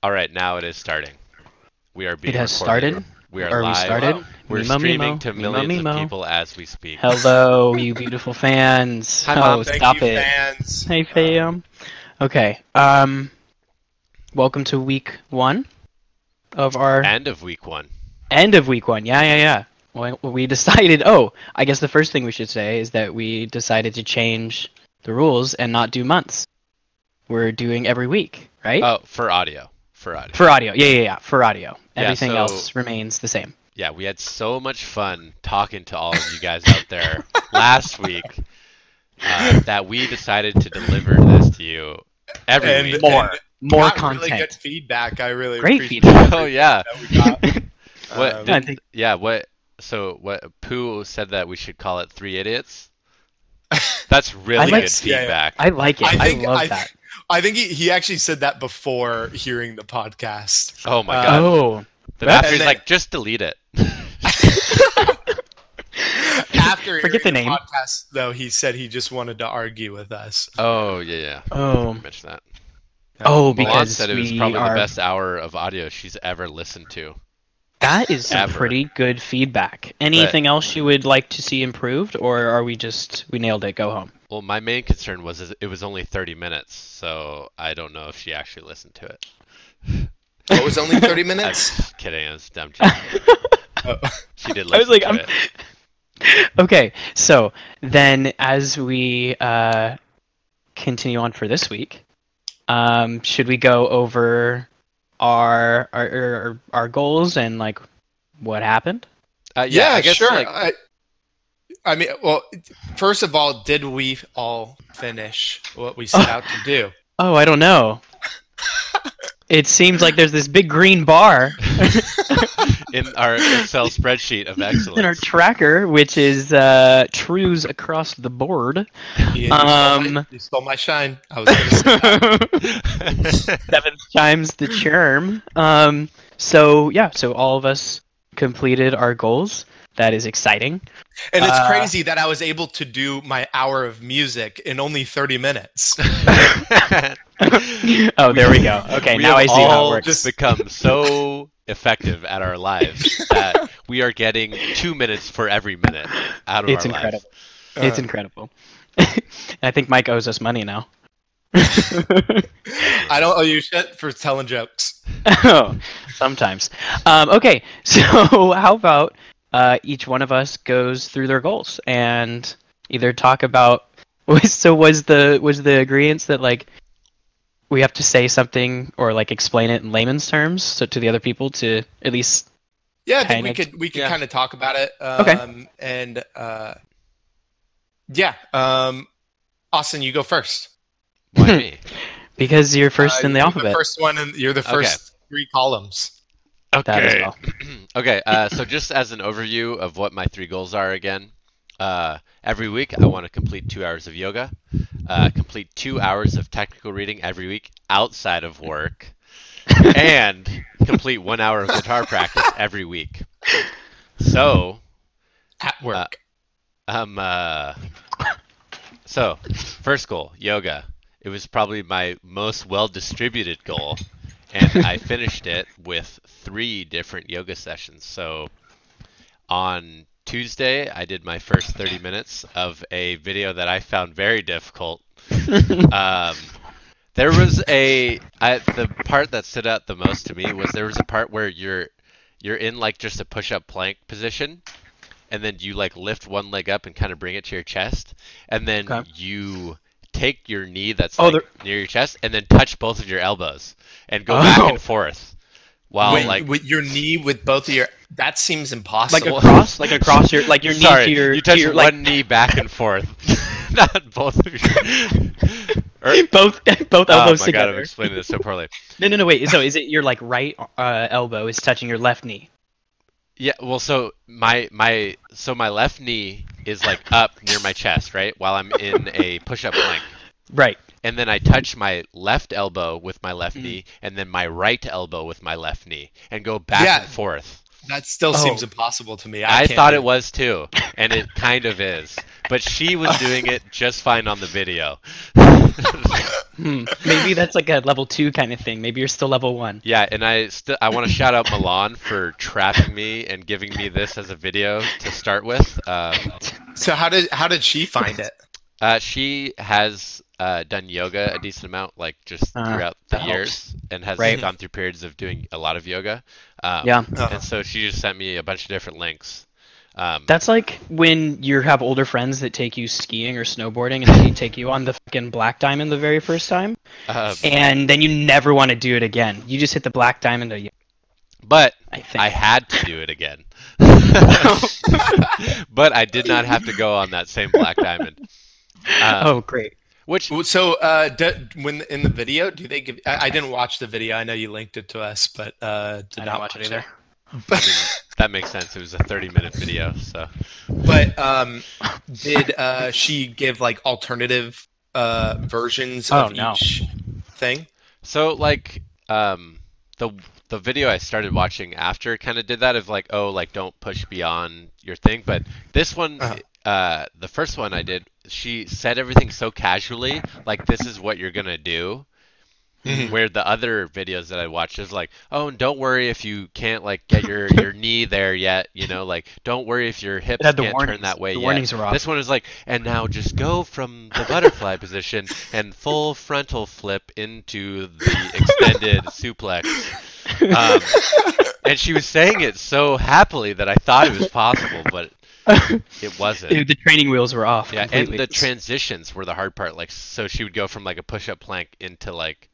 All right, now it is starting. We are being recorded. Started. We are live. Started? We're streaming to millions of people as we speak. Hello, you beautiful fans. Hi, Mom. Thank you, fans. Hey, fam. Okay. Welcome to week one of our... End of week one. Yeah. We decided... Oh, I guess the first thing we should say is that we decided to change the rules and not do months. We're doing every week, right? Oh, for audio. For audio. Everything else remains the same. Yeah, we had so much fun talking to all of you guys out there last week that we decided to deliver this to you every week. More content. Really good feedback. I really appreciate feedback. Oh yeah. What Pooh said that we should call it Three Idiots. That's really good feedback. Yeah. I like it. I love that. I think he actually said that before hearing the podcast. Oh my god! After he's like, just delete it. After forget the name. Podcast, though, he said he just wanted to argue with us. Oh yeah. Oh, I mentioned that. Because said it was probably the best hour of audio she's ever listened to. That is some pretty good feedback. Anything else you would like to see improved, or are we just nailed it? Go home. Well, my main concern was it was only 30 minutes, so I don't know if she actually listened to it. What was only 30 minutes? I'm just kidding. I was dumb. She did listen to it. Okay, so then as we continue on for this week, should we go over our goals and like what happened? I guess sure. First of all, did we all finish what we set out to do? Oh, I don't know. It seems like there's this big green bar in our Excel spreadsheet of excellence. In our tracker, which is trues across the board. Yeah, you stole my shine. I was going to say 7 times the charm. So all of us completed our goals. That is exciting. And it's crazy that I was able to do my hour of music in only 30 minutes. Oh, there we go. Okay, now I see how it works. We just become so effective at our lives that we are getting 2 minutes for every minute out of our lives. It's incredible. I think Mike owes us money now. I don't owe you shit for telling jokes. Oh, sometimes. Okay, so how about... each one of us goes through their goals and either talk about. So was the agreement that like we have to say something or like explain it in layman's terms so to the other people to at least. Yeah, I think we could kind of talk about it. Okay. And Austin, you go first. Why me? Because you're first in the alphabet. You're the first three columns. Okay. Well. Okay. So just as an overview of what my 3 goals are again, every week I want to complete 2 hours of yoga, complete 2 hours of technical reading every week outside of work, and complete 1 hour of guitar practice every week. So, at work. So first goal, yoga. It was probably my most well-distributed goal. And I finished it with 3 different yoga sessions. So on Tuesday, I did my first 30 minutes of a video that I found very difficult. There was the part that stood out the most to me was there was a part where you're in like just a push-up plank position, and then you like lift one leg up and kind of bring it to your chest, and then you take your knee that's near your chest and then touch both of your elbows. And go back and forth, while with your knee with both of your. That seems impossible. Like across your like your knee to your. You touch your, one knee back and forth, not both of your. Both elbows together. Oh my god, I'm explaining this so poorly. No, wait. So is it your like right elbow is touching your left knee? Yeah. Well, so my left knee is like up near my chest, right, while I'm in a push-up plank. Right. And then I touch my left elbow with my left knee, and then my right elbow with my left knee, and go back and forth. That still seems impossible to me. I thought it was too, and it kind of is. But she was doing it just fine on the video. Maybe that's like a level 2 kind of thing. Maybe you're still level 1. Yeah, and I want to shout out Milan for trapping me and giving me this as a video to start with. So how did she find it? She has done yoga a decent amount, like just throughout the years, and has gone through periods of doing a lot of yoga. And so she just sent me a bunch of different links. That's like when you have older friends that take you skiing or snowboarding, and they take you on the fucking black diamond the very first time, and then you never want to do it again. You just hit the black diamond. But I had to do it again. But I did not have to go on that same black diamond. Great. When in the video, do they give? I didn't watch the video. I know you linked it to us, but did not watch it either. That makes sense. It was a 30-minute video. So, but did she give like alternative versions of each thing? So like the video I started watching after kind of did that of like don't push beyond your thing, but this one. The first one I did, she said everything so casually, like, this is what you're going to do. Mm-hmm. Where the other videos that I watched is like, oh, and don't worry if you can't, like, get your knee there yet. You know, like, don't warry if your hips can't turn that way yet. The warnings are off. This one is like, and now just go from the butterfly position and full frontal flip into the extended suplex. And she was saying it so happily that I thought it was possible, but... it wasn't. The training wheels were off. Yeah, completely. And the transitions were the hard part. Like, so she would go from like a push-up plank into like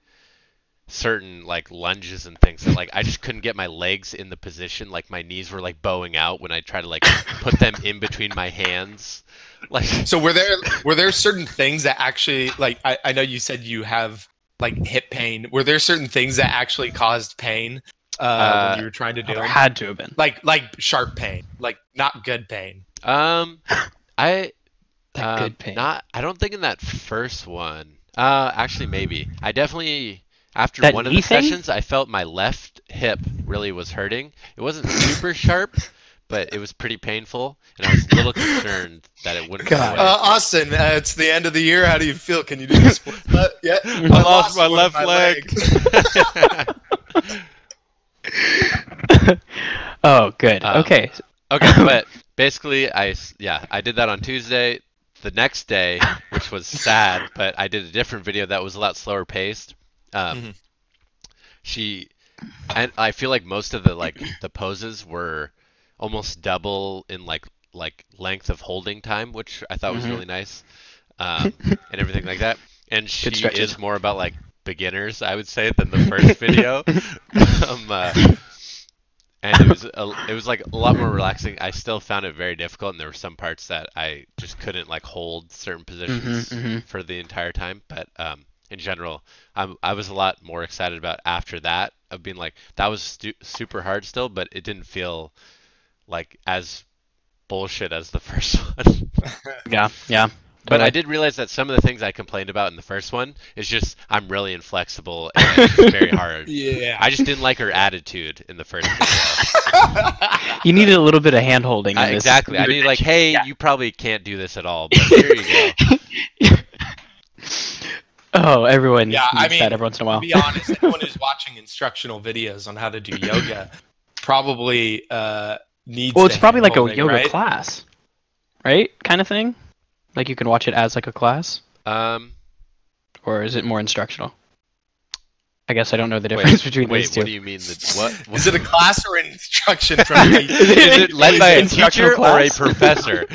certain like lunges and things. And like, I just couldn't get my legs in the position. Like, my knees were like bowing out when I tried to like put them in between my hands. Like, so were there certain things that actually like I know you said you have like hip pain. Were there certain things that actually caused pain? When you were trying to do it? Had to have been like sharp pain, like not good pain. Good pain. I don't think in that first one. Actually, maybe I definitely after that one of the sessions, I felt my left hip really was hurting. It wasn't super sharp, but it was pretty painful, and I was a little concerned that it wouldn't. Austin, it's the end of the year. How do you feel? Can you do this? Yeah, I lost my left leg. Good. Okay, but basically, I did that on Tuesday. The next day, which was sad, but I did a different video that was a lot slower paced. I feel like most of the like the poses were almost double in like length of holding time, which I thought was really nice, and everything like that. And she is more about like beginners, I would say, than the first video. And it was like a lot more relaxing. I still found it very difficult, and there were some parts that I just couldn't like hold certain positions for the entire time. But in general, I was a lot more excited about after that, of being like, that was super hard still, but it didn't feel like as bullshit as the first one. yeah. But I did realize that some of the things I complained about in the first one is just I'm really inflexible and it's very hard. Yeah. I just didn't like her attitude in the first video. You needed a little bit of hand-holding. Exactly. I need like, hey, you probably can't do this at all, but here you go. Everyone needs that every once in a while. To be honest, anyone who's watching instructional videos on how to do yoga probably needs it's probably like a yoga class, right? Kind of thing? Like, you can watch it as, like, a class? Or is it more instructional? I guess I don't know the difference between these two. What do you mean? What? Is it a class or an instruction? Is it led by a teacher or a professor?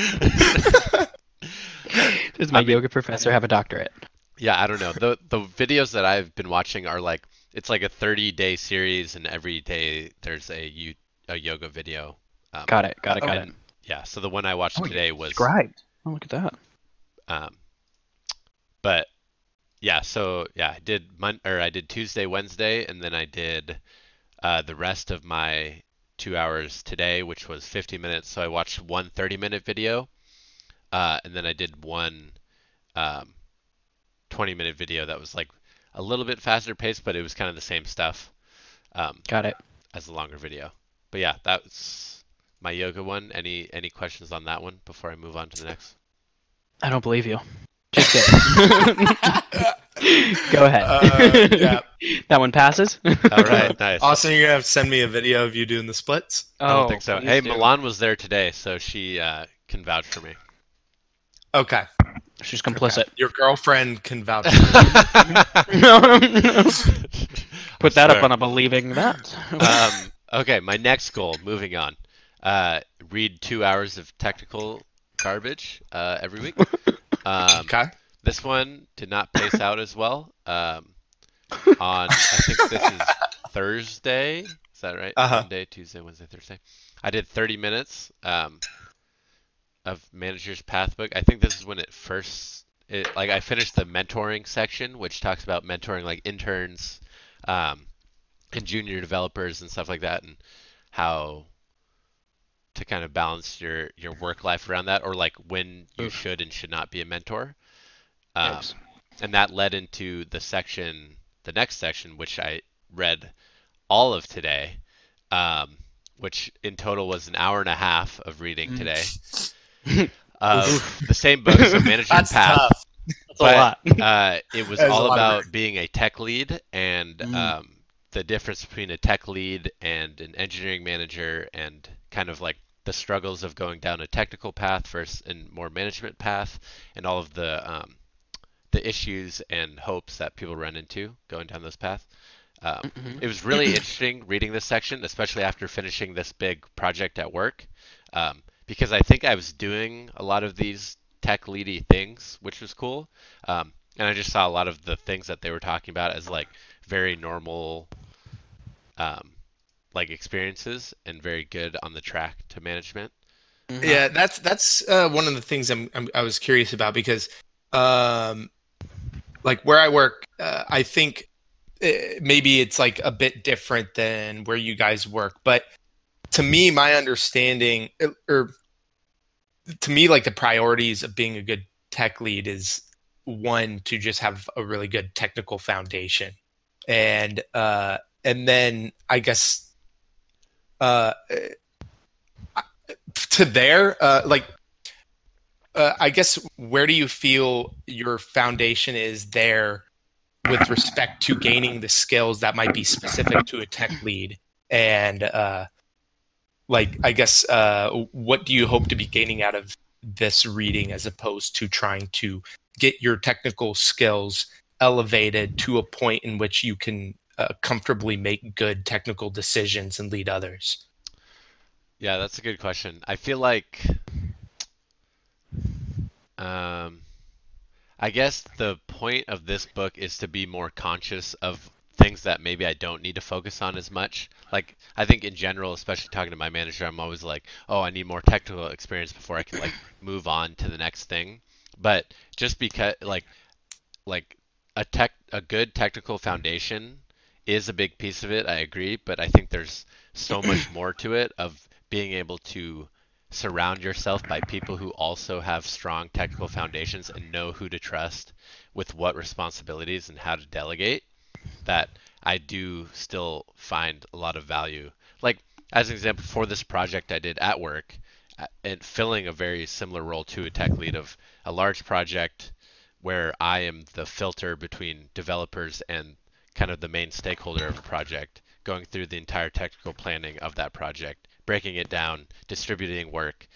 Does my yoga professor have a doctorate? Yeah, I don't know. The videos that I've been watching are, like, it's like a 30-day series, and every day there's a yoga video. Got it. Yeah, so the one I watched today was... Described. Oh, look at that. But yeah, so yeah, I did Tuesday, Wednesday, and then I did the rest of my 2 hours today, which was 50 minutes. So I watched one 30-minute video, and then I did one 20-minute video that was like a little bit faster paced, but it was kind of the same stuff. Got it. As a longer video. But yeah, that's my yoga one. Any questions on that one before I move on to the next? I don't believe you. Just kidding. Go ahead. Yeah. That one passes. All right, nice. Austin, you're going to have to send me a video of you doing the splits. Oh, I don't think so. Hey, do. Milan was there today, so she can vouch for me. Okay. She's complicit. Okay. Your girlfriend can vouch for me. No. Put that up on a believing that. Okay, my next goal, moving on. Read 2 hours of technical garbage every week. Okay. This one did not pace out as well. On, I think this is Thursday. Is that right? Uh-huh. Monday, Tuesday, Wednesday, Thursday. I did 30 minutes of Manager's Path book. I think this is when it first, I finished the mentoring section, which talks about mentoring like interns and junior developers and stuff like that, and how to kind of balance your work life around that, or like when you should and should not be a mentor. And that led into the next section, which I read all of today, which in total was an hour and a half of reading today of the same book, so Manager's Path. Tough. That's a lot. It was all about being a tech lead and the difference between a tech lead and an engineering manager, and kind of like the struggles of going down a technical path versus a more management path, and all of the issues and hopes that people run into going down this path. It was really interesting reading this section, especially after finishing this big project at work, because I think I was doing a lot of these tech leady things, which was cool. And I just saw a lot of the things that they were talking about as like very normal like experiences, and very good on the track to management. Yeah, that's one of the things I was curious about, because like where I work, I think maybe it's like a bit different than where you guys work, but to me, my understanding, or to me, like the priorities of being a good tech lead is one, to just have a really good technical foundation, and then I guess to there, I guess, where do you feel your foundation is there with respect to gaining the skills that might be specific to a tech lead, and I guess what do you hope to be gaining out of this reading, as opposed to trying to get your technical skills elevated to a point in which you can comfortably make good technical decisions and lead others? Yeah, that's a good question. I feel like I guess the point of this book is to be more conscious of things that maybe I don't need to focus on as much. Like, I think in general, especially talking to my manager, I'm always like, oh, I need more technical experience before I can like move on to the next thing. But just because like a good technical foundation is a big piece of it, I agree, but I think there's so much more to it, of being able to surround yourself by people who also have strong technical foundations and know who to trust with what responsibilities and how to delegate, that I do still find a lot of value. Like, as an example, for this project I did at work, and filling a very similar role to a tech lead, of a large project where I am the filter between developers and kind of the main stakeholder of a project, going through the entire technical planning of that project, breaking it down, distributing work,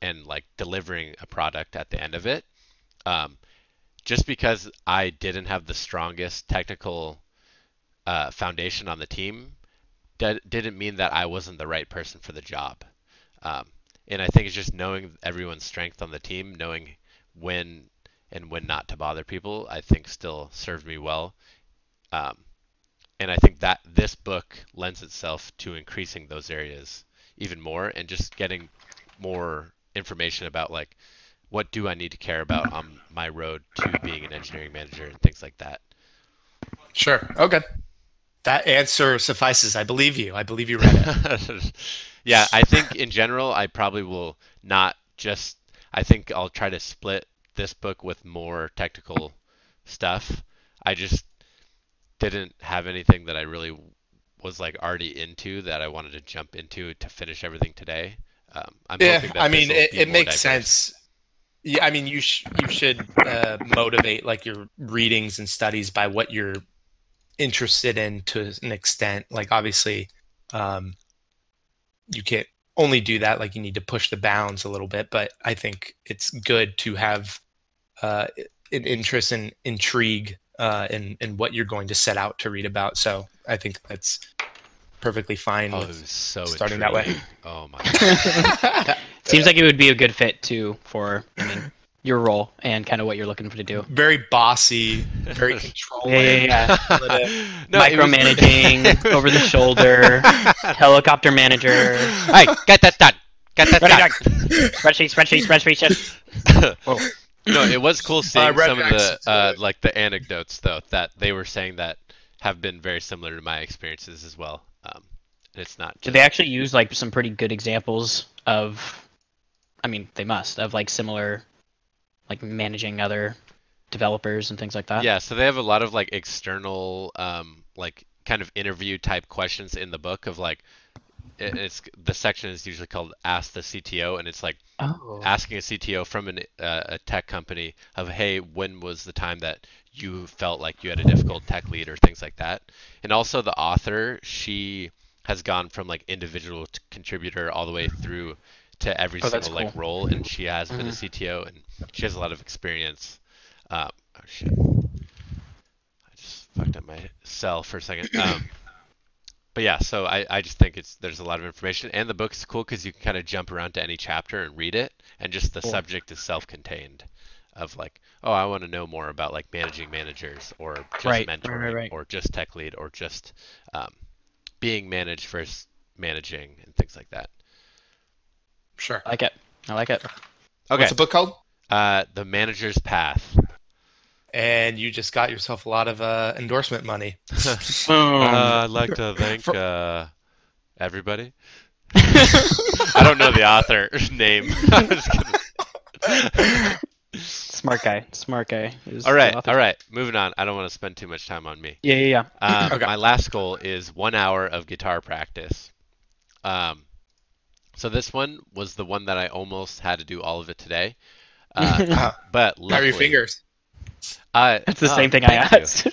and like delivering a product at the end of it. Just because I didn't have the strongest technical foundation on the team, that didn't mean that I wasn't the right person for the job. And I think it's just knowing everyone's strength on the team, knowing when and when not to bother people, I think still served me well. And I think that this book lends itself to increasing those areas even more, and just getting more information about like, what do I need to care about on my road to being an engineering manager and things like that. Sure. Okay. That answer suffices. I believe you. I believe you read it. Yeah. I think in general, I probably will not just, I think I'll try to split this book with more technical stuff. I just didn't have anything that I really was like already into that I wanted to jump into to finish everything today. I'm hoping that I mean, it makes sense. Yeah, I mean, you should motivate like your readings and studies by what you're interested in to an extent. Like obviously, you can't only do that. Like you need to push the bounds a little bit. But I think it's good to have an interest and intrigue in what you're going to set out to read about. So I think that's perfectly fine. Oh, with so starting intriguing. That way. Oh my God. Seems like it would be a good fit too for your role and kind of what you're looking for to do. Very bossy, very controlling, micromanaging, over the shoulder, helicopter manager. All right, get that done. Get that done. Spreadsheet. No, it was cool seeing some of the like the anecdotes though that they were saying that have been very similar to my experiences as well. It's not. Do they actually use like some pretty good examples of? I mean, they must have like similar, like managing other developers and things like that. Yeah, so they have a lot of like external, like kind of interview type questions in the book of like, it's the section is usually called "Ask the CTO," and it's like asking a CTO from a tech company of, "Hey, when was the time that you felt like you had a difficult tech lead or things like that?" And also the author, she has gone from like individual contributor all the way through to every single like role, and she has been a CTO, and she has a lot of experience. Oh shit! I just fucked up my cell for a second. But yeah, so I just think there's a lot of information, and the book's cool because you can kind of jump around to any chapter and read it, and just the subject is self-contained, of like, oh, I want to know more about like managing managers, or just mentoring, or just tech lead, or just being managed versus managing, and things like that. Sure. I like it. Okay. What's the book called? The Manager's Path. And you just got yourself a lot of endorsement money. I'd like to thank everybody. I don't know the author's name. I'm just kidding. Smart guy. All right. Moving on. I don't want to spend too much time on me. Yeah. Okay. My last goal is 1 hour of guitar practice. So this one was the one that I almost had to do all of it today, but luckily, how are your fingers? That's the same thing I asked.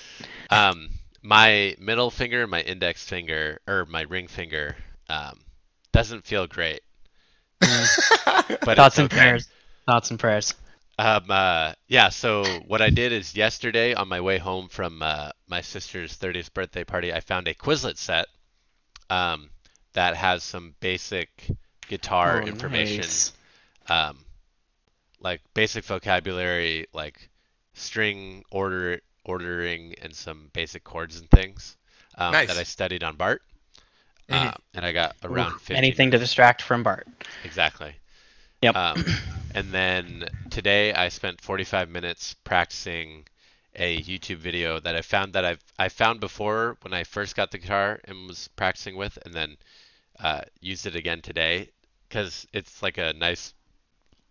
My middle finger, my index finger, or my ring finger, doesn't feel great. But Thoughts and prayers. Yeah. So what I did is yesterday on my way home from my sister's 30th birthday party, I found a Quizlet set that has some basic guitar information, nice. Like basic vocabulary, like string ordering, and some basic chords and things that I studied on Bart, and I got around 50. Anything to distract from Bart. Exactly. Yep. And then today I spent 45 minutes practicing a YouTube video that I found before when I first got the guitar and was practicing with, and then used it again today. Because it's like a nice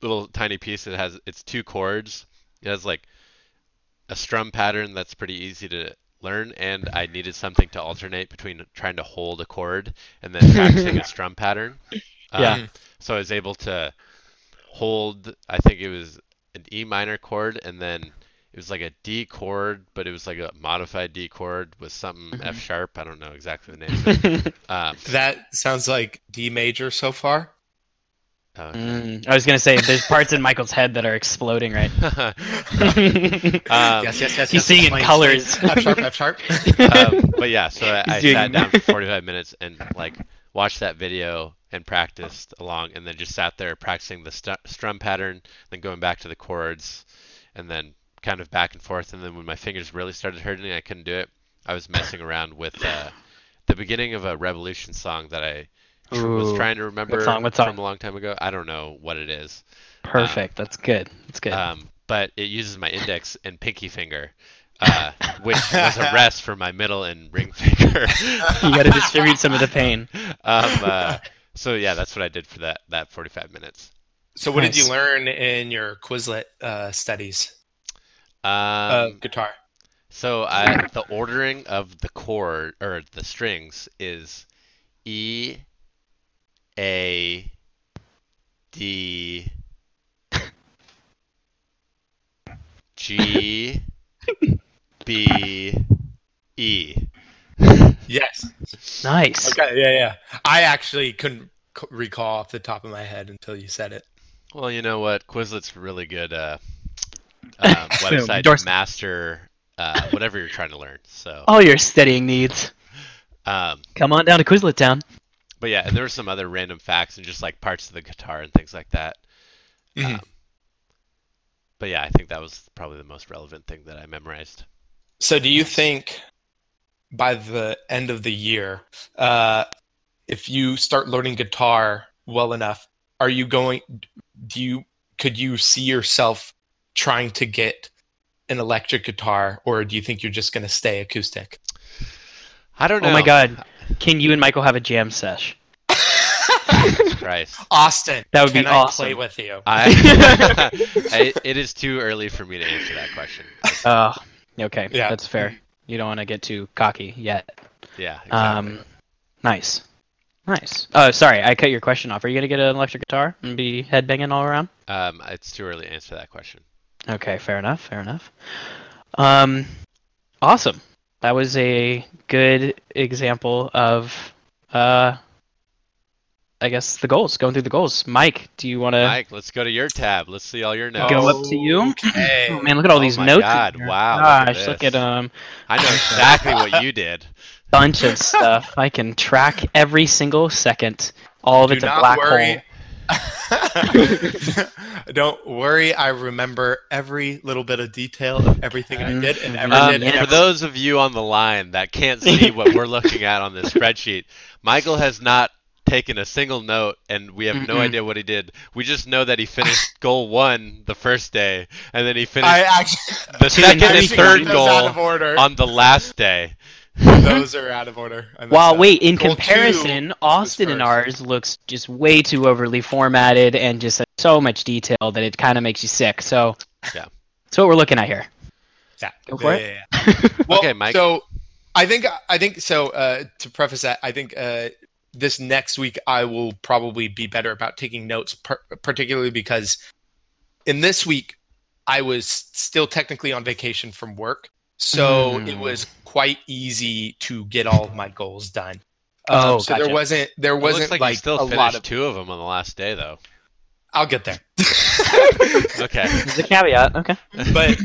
little tiny piece. It's two chords. It has like a strum pattern that's pretty easy to learn, and I needed something to alternate between trying to hold a chord and then practicing a strum pattern. So I was able to hold, I think it was an E minor chord, and then it was like a D chord, but it was like a modified D chord with something F sharp. I don't know exactly the name. But, that sounds like D major so far. Okay. I was gonna say there's parts in Michael's head that are exploding right now. Yes. He's seeing in colors. F sharp. But yeah, so I sat down for 45 minutes and like watched that video and practiced along, and then just sat there practicing the strum pattern, then going back to the chords, and then kind of back and forth. And then when my fingers really started hurting, I couldn't do it. I was messing around with the beginning of a Revolution song that I was trying to remember from a long time ago. I don't know what it is. Perfect. That's good. That's good. But it uses my index and pinky finger, which was a rest for my middle and ring finger. You got to distribute some of the pain. So yeah, that's what I did for that 45 minutes. So what did you learn in your Quizlet studies? Guitar. So the ordering of the chord or the strings is E, A, D, G, B, E. Yes. Nice. Okay. Yeah, yeah. I actually couldn't recall off the top of my head until you said it. Well, you know what? Quizlet's really good website to master whatever you're trying to learn. So all your studying needs. Come on down to Quizlet Town. But yeah, and there were some other random facts and just like parts of the guitar and things like that. Mm-hmm. But yeah, I think that was probably the most relevant thing that I memorized. So do you think by the end of the year, if you start learning guitar well enough, are you going? Could you see yourself trying to get an electric guitar, or do you think you're just going to stay acoustic? I don't know. Oh my God! Can you and Michael have a jam sesh? Jesus Christ, Austin, that would be awesome. Play with you? It is too early for me to answer that question. Okay, yeah. That's fair. You don't want to get too cocky yet. Yeah. Exactly. Nice. Nice. Oh, sorry, I cut your question off. Are you going to get an electric guitar and be headbanging all around? It's too early to answer that question. Okay, fair enough, fair enough. Awesome. That was a good example of, I guess, the goals, going through the goals. Mike, do you want to... Mike, let's go to your tab. Let's see all your notes. Go up to you. Okay. Oh, man, look at all these notes. Oh, my God, wow. Gosh, look at... I know exactly what you did. Bunch of stuff. I can track every single second. All of it's a black hole. Don't worry. I remember every little bit of detail of everything I did and ever did. And for those of you on the line that can't see what we're looking at on this spreadsheet, Michael has not taken a single note, and we have no idea what he did. We just know that he finished goal 1 the first day, and then he finished the second and third goal on the last day. Those are out of order. Well, wait, in comparison, Austin and ours looks just way too overly formatted and just has so much detail that it kind of makes you sick. So yeah, that's what we're looking at here. Yeah. Go for it. Well, okay, Mike. So I think so. To preface that, I think this next week I will probably be better about taking notes, particularly because in this week I was still technically on vacation from work. So it was quite easy to get all of my goals done. So gotcha. There wasn't it looks like you still a lot of 2 of them on the last day though. I'll get there. Okay. There's a caveat. Okay. But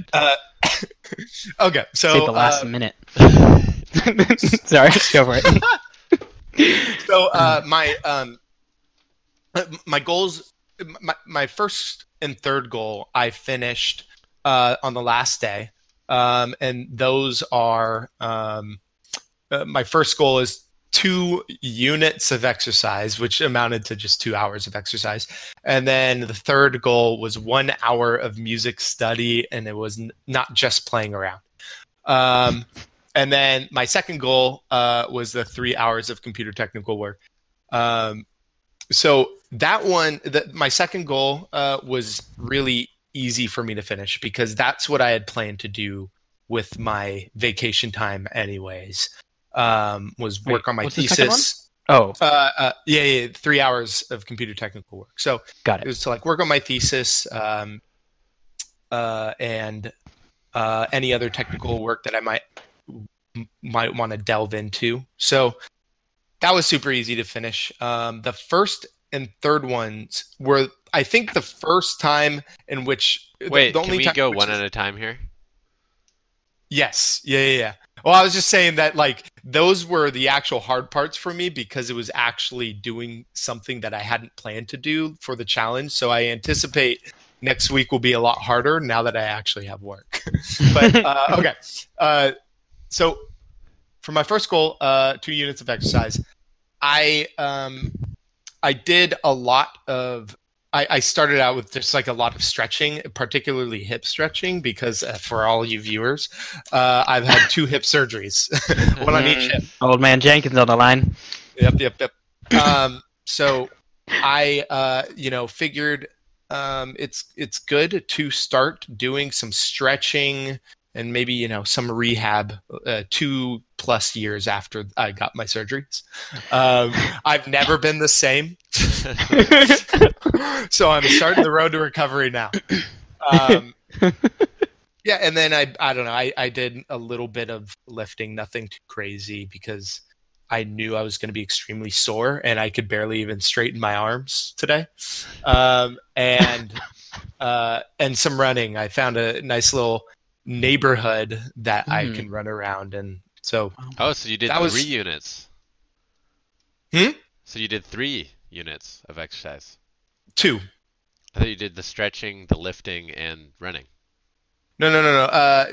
okay. So save the last minute. Sorry, go for it. So my goals, my first and third goal, I finished on the last day. And those are my first goal is 2 units of exercise, which amounted to just 2 hours of exercise. And then the third goal was 1 hour of music study, and it was not just playing around. And then my second goal was the 3 hours of computer technical work. So that one, my second goal was really easy for me to finish because that's what I had planned to do with my vacation time anyways, was work on my thesis. Yeah, 3 hours of computer technical work. So got it. It was to like work on my thesis and any other technical work that I might want to delve into. So that was super easy to finish. The first and third ones were, I think, the first time in which... Wait, the only can we go one at a time here? Yes. Yeah. Well, I was just saying that like those were the actual hard parts for me because it was actually doing something that I hadn't planned to do for the challenge. So I anticipate next week will be a lot harder now that I actually have work. But okay. So for my first goal, 2 units of exercise, I did a lot of... I started out with just like a lot of stretching, particularly hip stretching, because for all you viewers, I've had 2 hip surgeries, one on each hip. Old man Jenkins on the line. Yep. So I, figured it's good to start doing some stretching and maybe, you know, some rehab 2+ years after I got my surgeries. I've never been the same. So I'm starting the road to recovery now. Yeah, and then I don't know, I did a little bit of lifting, nothing too crazy, because I knew I was going to be extremely sore, and I could barely even straighten my arms today. And some running. I found a nice little neighborhood that I can run around, and so. Oh, so you did three units. Hmm. So you did 3 units of exercise. 2. I thought you did the stretching, the lifting, and running. No.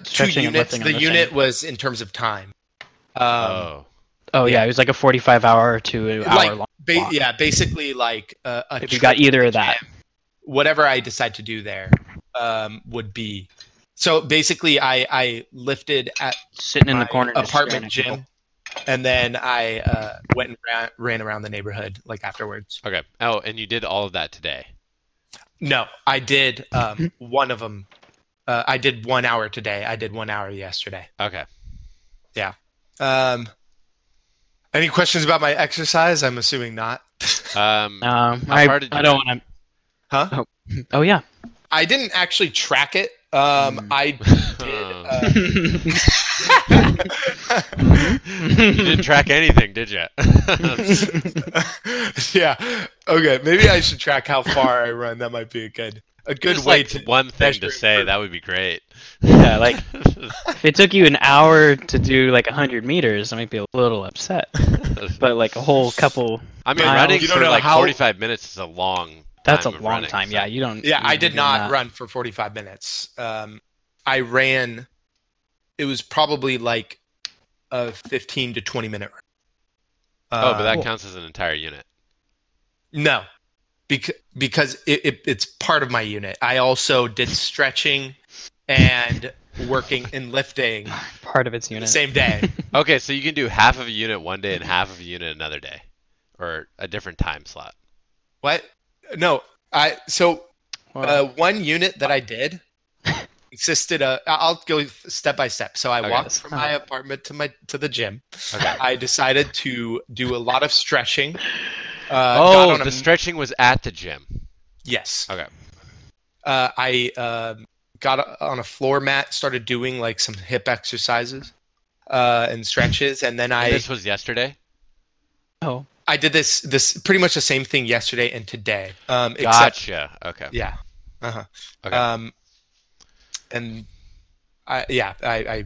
2 units. The unit was in terms of time. Oh yeah, it was like a 45-hour to an hour long. Yeah, basically like a if you got either of that, whatever I decide to do there would be. So basically, I lifted at sitting in the corner apartment gym, and then I went and ran around the neighborhood like afterwards. Okay. Oh, and you did all of that today? No, I did one of them. I did 1 hour today. I did 1 hour yesterday. Okay. Yeah. Any questions about my exercise? I'm assuming not. I don't want to. Huh? Oh yeah. I didn't actually track it. I did. You didn't track anything, did you? Yeah. Okay. Maybe I should track how far I run. That might be a good way like to one thing to say. That would be great. Yeah, like if it took you an hour to do like 100 meters, I might be a little upset. But like a whole couple. I mean, running for like 45 minutes is a long. That's time a long running, time. So. Yeah, you don't. Yeah, I did not run for 45 minutes. I ran. It was probably like a 15 to 20 minute run. But that counts as an entire unit. No. Because it's part of my unit. I also did stretching and working and lifting. Part of its unit. The same day. Okay, so you can do half of a unit one day and half of a unit another day, or a different time slot. What? No, So 1 unit that I did consisted of. I'll go step by step. So I walked from my apartment to the gym. Okay. I decided to do a lot of stretching. The stretching was at the gym. Yes. Okay. I got on a floor mat, started doing like some hip exercises and stretches, and then this was yesterday? Oh. I did this pretty much the same thing yesterday and today. Gotcha. Okay. Yeah. Uh-huh. Okay. And I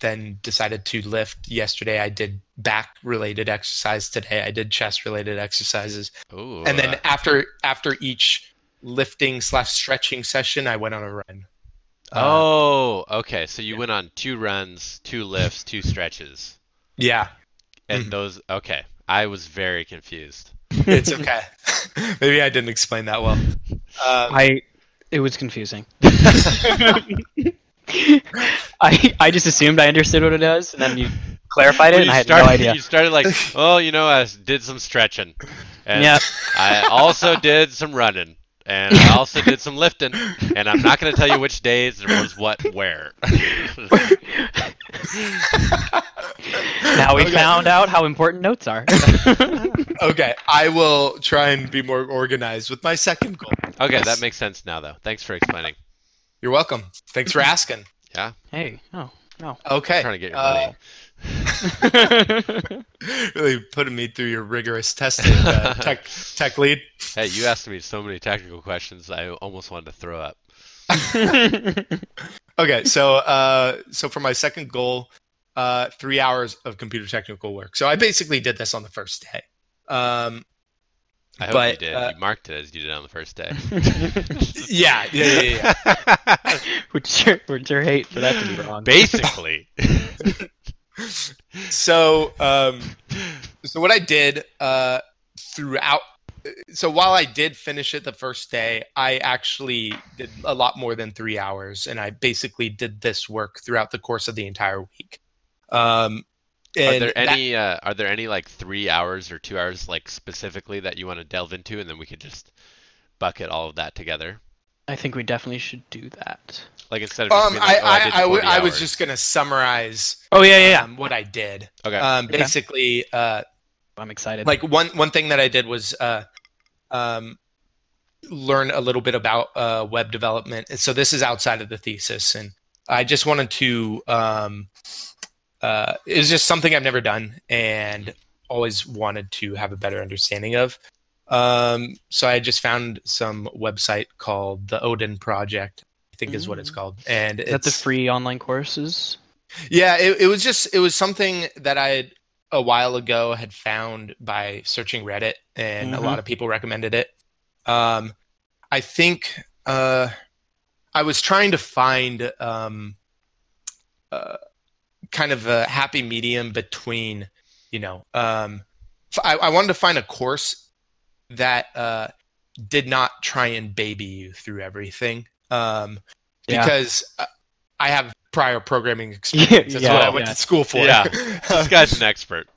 then decided to lift yesterday. I did back-related exercise today. I did chest-related exercises. Ooh, and then after each lifting/stretching session, I went on a run. Okay. So you went on 2 runs, 2 lifts, 2 stretches. Yeah. And those – okay. I was very confused. It's okay. Maybe I didn't explain that well. It was confusing. I just assumed I understood what it was, and then you clarified it, and I had no idea. You started like, I did some stretching, and I also did some running, and I also did some lifting, and I'm not going to tell you which days there was what where. Now we found out how important notes are. Okay, I will try and be more organized with my second goal. Okay, that makes sense now, though. Thanks for explaining. You're welcome. Thanks for asking. Yeah. Hey. Oh, no. Okay. I'm trying to get your money. Really putting me through your rigorous testing, tech lead. Hey, you asked me so many technical questions, I almost wanted to throw up. Okay, so for my second goal, 3 hours of computer technical work. So I basically did this on the first day. I hope you did. You marked it as you did on the first day. Yeah. Would your hate for that to be wrong? Basically. So what I did throughout. So while I did finish it the first day, I actually did a lot more than 3 hours, and I basically did this work throughout the course of the entire week. Are there any like 3 hours or 2 hours like specifically that you want to delve into, and then we could just bucket all of that together? I think we definitely should do that. Like instead of I was just gonna summarize. Oh yeah. What I did. Okay. Basically, I'm excited. Like one thing that I did was learn a little bit about web development. And so this is outside of the thesis, and I just wanted to. It was just something I've never done and always wanted to have a better understanding of. So I just found some website called The Odin Project, I think is what it's called. And is that the free online courses? Yeah, it was something that I a while ago had found by searching Reddit, and a lot of people recommended it. I think I was trying to find kind of a happy medium between, you know, I wanted to find a course that did not try and baby you through everything. Because I have prior programming experience. That's what I went to school for. Yeah. This guy's an expert.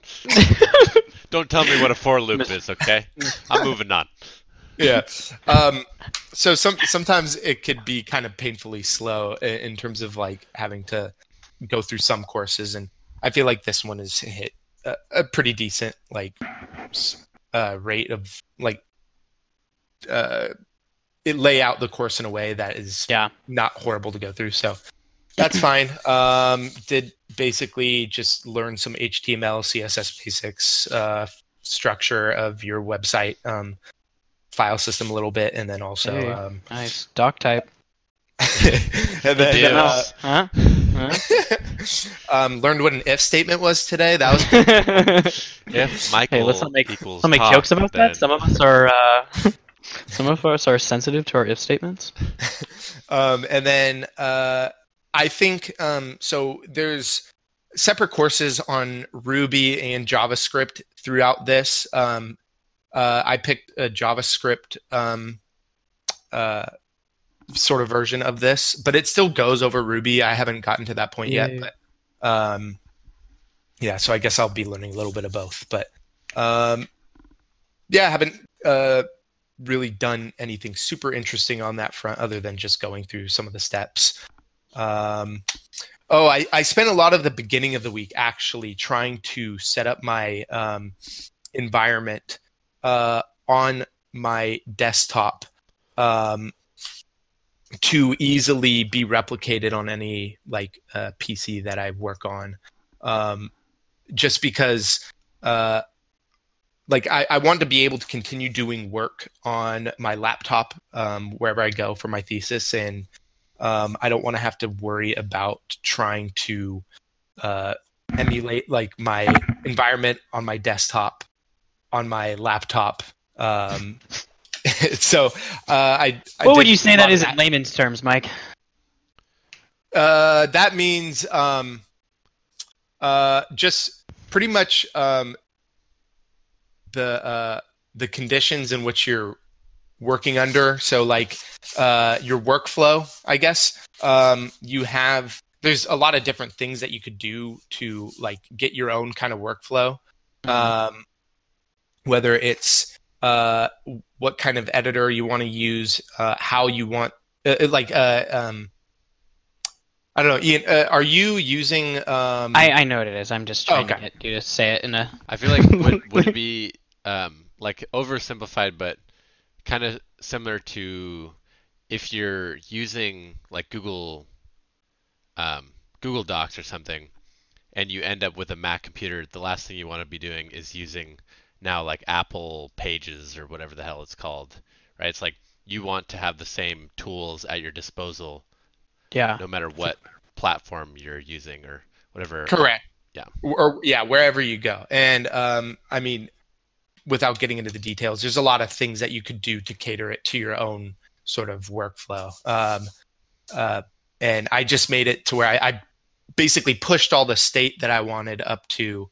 Don't tell me what a for loop is, okay? I'm moving on. Yeah. So sometimes it could be kind of painfully slow in terms of like having to go through some courses, and I feel like this one has hit a pretty decent like rate of like it lay out the course in a way that is not horrible to go through, so that's fine. Did basically just learn some HTML, CSS basics, structure of your website, file system a little bit, and then also nice doc type. And then learned what an if statement was today. That was if Michael. Hey, let's not make jokes about that. Some of us are sensitive to our if statements. And then I think so. There's separate courses on Ruby and JavaScript throughout this. I picked a JavaScript sort of version of this, but it still goes over Ruby. I haven't gotten to that point yet, but so I guess I'll be learning a little bit of both, but I haven't really done anything super interesting on that front other than just going through some of the steps. I spent a lot of the beginning of the week actually trying to set up my environment on my desktop to easily be replicated on any like PC that I work on, just because I want to be able to continue doing work on my laptop wherever I go for my thesis, and I don't want to have to worry about trying to emulate like my environment on my desktop on my laptop. So what would you say that is in layman's terms, Mike? That means just pretty much the conditions in which you're working under. So like your workflow, I guess. There's a lot of different things that you could do to like get your own kind of workflow. Whether it's what kind of editor you want to use, how you want, I don't know, Ian, are you using... I know what it is. I'm just trying to get you to say it in a... I feel like would be like oversimplified, but kind of similar to if you're using like Google Docs or something, and you end up with a Mac computer, the last thing you want to be doing is using... now like Apple Pages or whatever the hell it's called, right? It's like you want to have the same tools at your disposal, no matter what platform you're using or whatever. Correct. Yeah. Or wherever you go. And I mean, without getting into the details, there's a lot of things that you could do to cater it to your own sort of workflow. And I just made it to where I basically pushed all the state that I wanted up to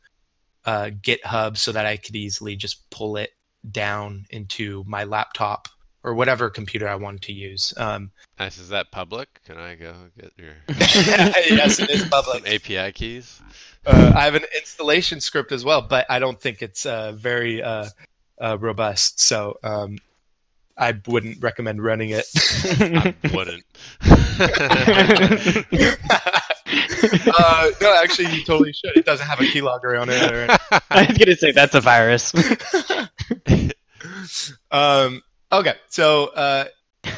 GitHub, so that I could easily just pull it down into my laptop or whatever computer I wanted to use. Nice. Is that public? Can I go get your... Yes, it is public. Some API keys? I have an installation script as well, but I don't think it's very robust. So I wouldn't recommend running it. I wouldn't. No, actually, you totally should. It doesn't have a keylogger on it. Or I was going to say, that's a virus. Okay, so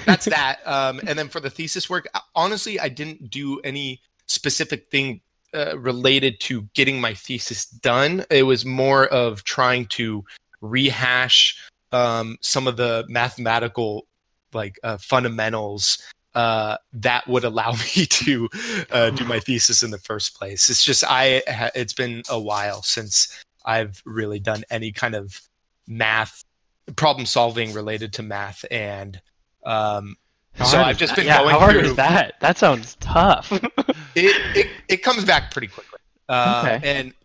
that's that. And then for the thesis work, honestly, I didn't do any specific thing related to getting my thesis done. It was more of trying to rehash some of the mathematical fundamentals that would allow me to do my thesis in the first place. It's just it's been a while since I've really done any kind of math problem solving related to math, and so I've just been going through. How hard is that? That sounds tough. it comes back pretty quickly, okay. And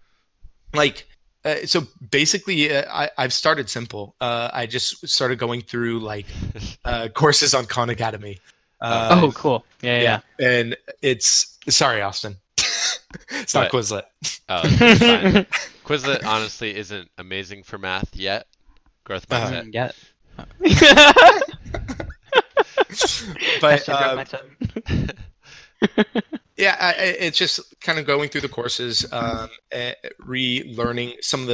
so basically, I've started simple. I just started going through courses on Khan Academy. Oh, cool. Yeah. And it's... Sorry, Austin. It's not Quizlet. Oh, it's fine. Quizlet, honestly, isn't amazing for math yet. Growth mindset. Yet. But... yeah, it's just kind of going through the courses, relearning some of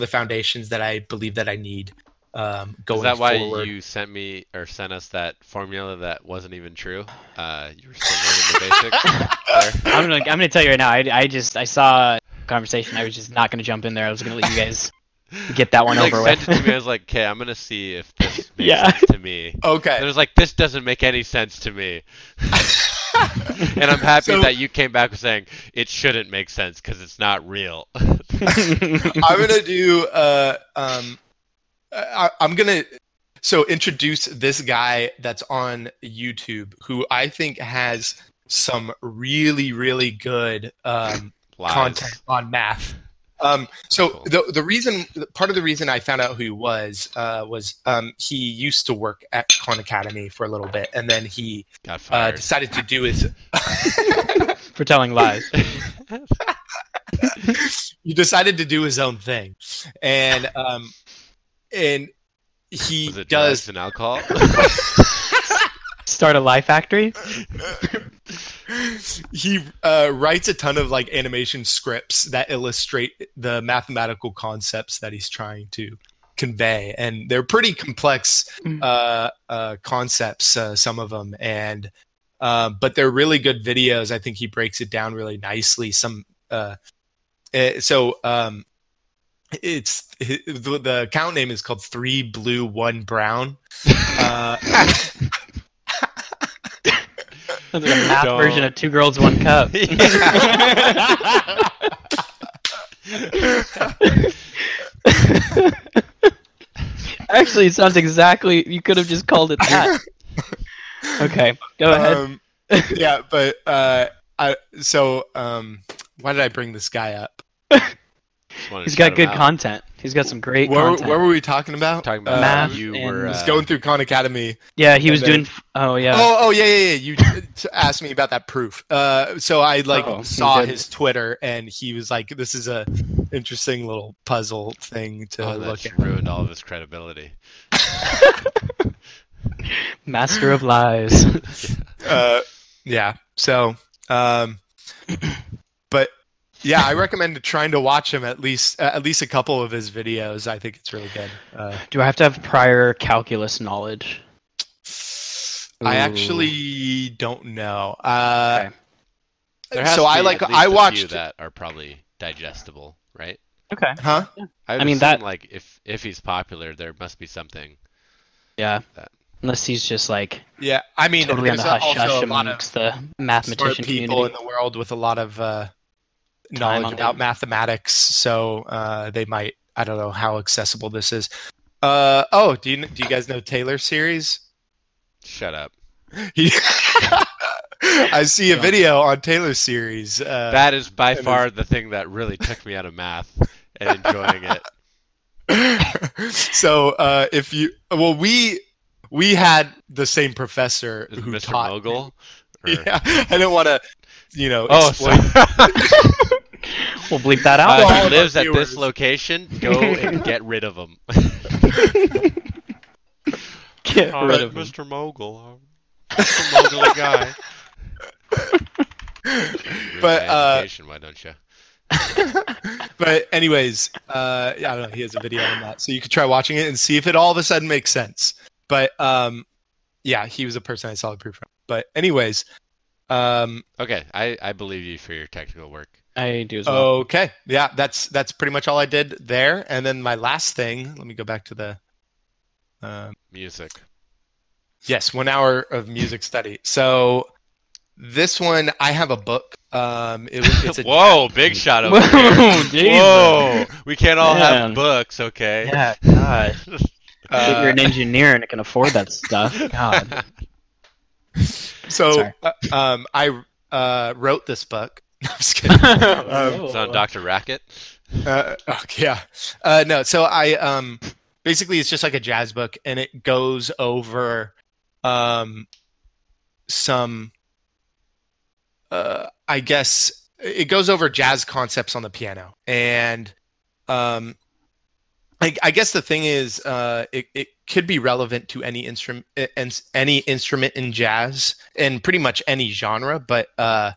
the foundations that I believe that I need. Going forward. Is that why you sent us that formula that wasn't even true? You were still learning the basics. There. I'm gonna tell you right now. I saw a conversation. I was just not gonna jump in there. I was gonna let you guys get that one over with. Sent it to me. I was like, okay, I'm gonna see if this makes sense to me. Okay. And I was like, this doesn't make any sense to me. And I'm happy that you came back saying it shouldn't make sense because it's not real. I'm gonna do. I'm gonna introduce this guy that's on YouTube who I think has some really, really good content on math. Cool. the reason I found out who he was he used to work at Khan Academy for a little bit, and then he got fired. Decided to do his for telling lies. He decided to do his own thing, and he was it does an alcohol start a lie factory. He writes a ton of animation scripts that illustrate the mathematical concepts that he's trying to convey, and they're pretty complex concepts, some of them, and but they're really good videos. I think he breaks it down really nicely. It's the account name is called 3Blue1Brown. Sounds like a math version of 2 Girls, 1 Cup. Actually, it sounds exactly. You could have just called it that. Okay, go ahead. Yeah, but why did I bring this guy up? He's got good content. He's got some great content. What were we talking about? Talking about math. You were going through Khan Academy. Yeah, he was doing... Oh, yeah. Oh, yeah. You asked me about that proof. So I saw his Twitter, and he was like, this is a interesting little puzzle thing to look at. Ruined all of his credibility. Master of lies. Yeah. So... but... Yeah, I recommend trying to watch him at least a couple of his videos. I think it's really good. Do I have to have prior calculus knowledge? Ooh. I actually don't know. Okay. So I watched a few that are probably digestible, right? Okay. Huh? Yeah. I mean that if he's popular, there must be something. Yeah. That. Unless he's just I mean, totally on the hush-hush amongst the mathematician community. People in the world with a lot of knowledge about mathematics, so they might. I don't know how accessible this is. Do you guys know Taylor series? Shut up. I see a video on Taylor series. That is by far the thing that really took me out of math and enjoying it. So we had the same professor who Mr. taught Mogul. Yeah, I don't want to exploit. We'll bleep that out. He lives at this location. Go and get rid of him. Get rid of Mr. him. Mogul. I'm Mr. Mogul guy. But why don't you? But anyways, yeah, I don't know, he has a video on that, so you could try watching it and see if it all of a sudden makes sense. But yeah, he was a person I saw the proof from. But anyways, okay, I believe you for your technical work. I do as well. Okay, yeah, that's pretty much all I did there. And then my last thing, let me go back to the music. Yes, 1 hour of music study. So this one, I have a book. It's a whoa, big shot over here. Whoa, we can't all have books, okay? Yeah, God. If you're an engineer and can afford that stuff, God. So I wrote this book. No, I'm just kidding. It's on Dr. Racket? Yeah. No, so I basically it's just like a jazz book, and it goes over some... I guess it goes over jazz concepts on the piano, and I guess the thing is, it could be relevant to any instrument in jazz, and pretty much any genre, but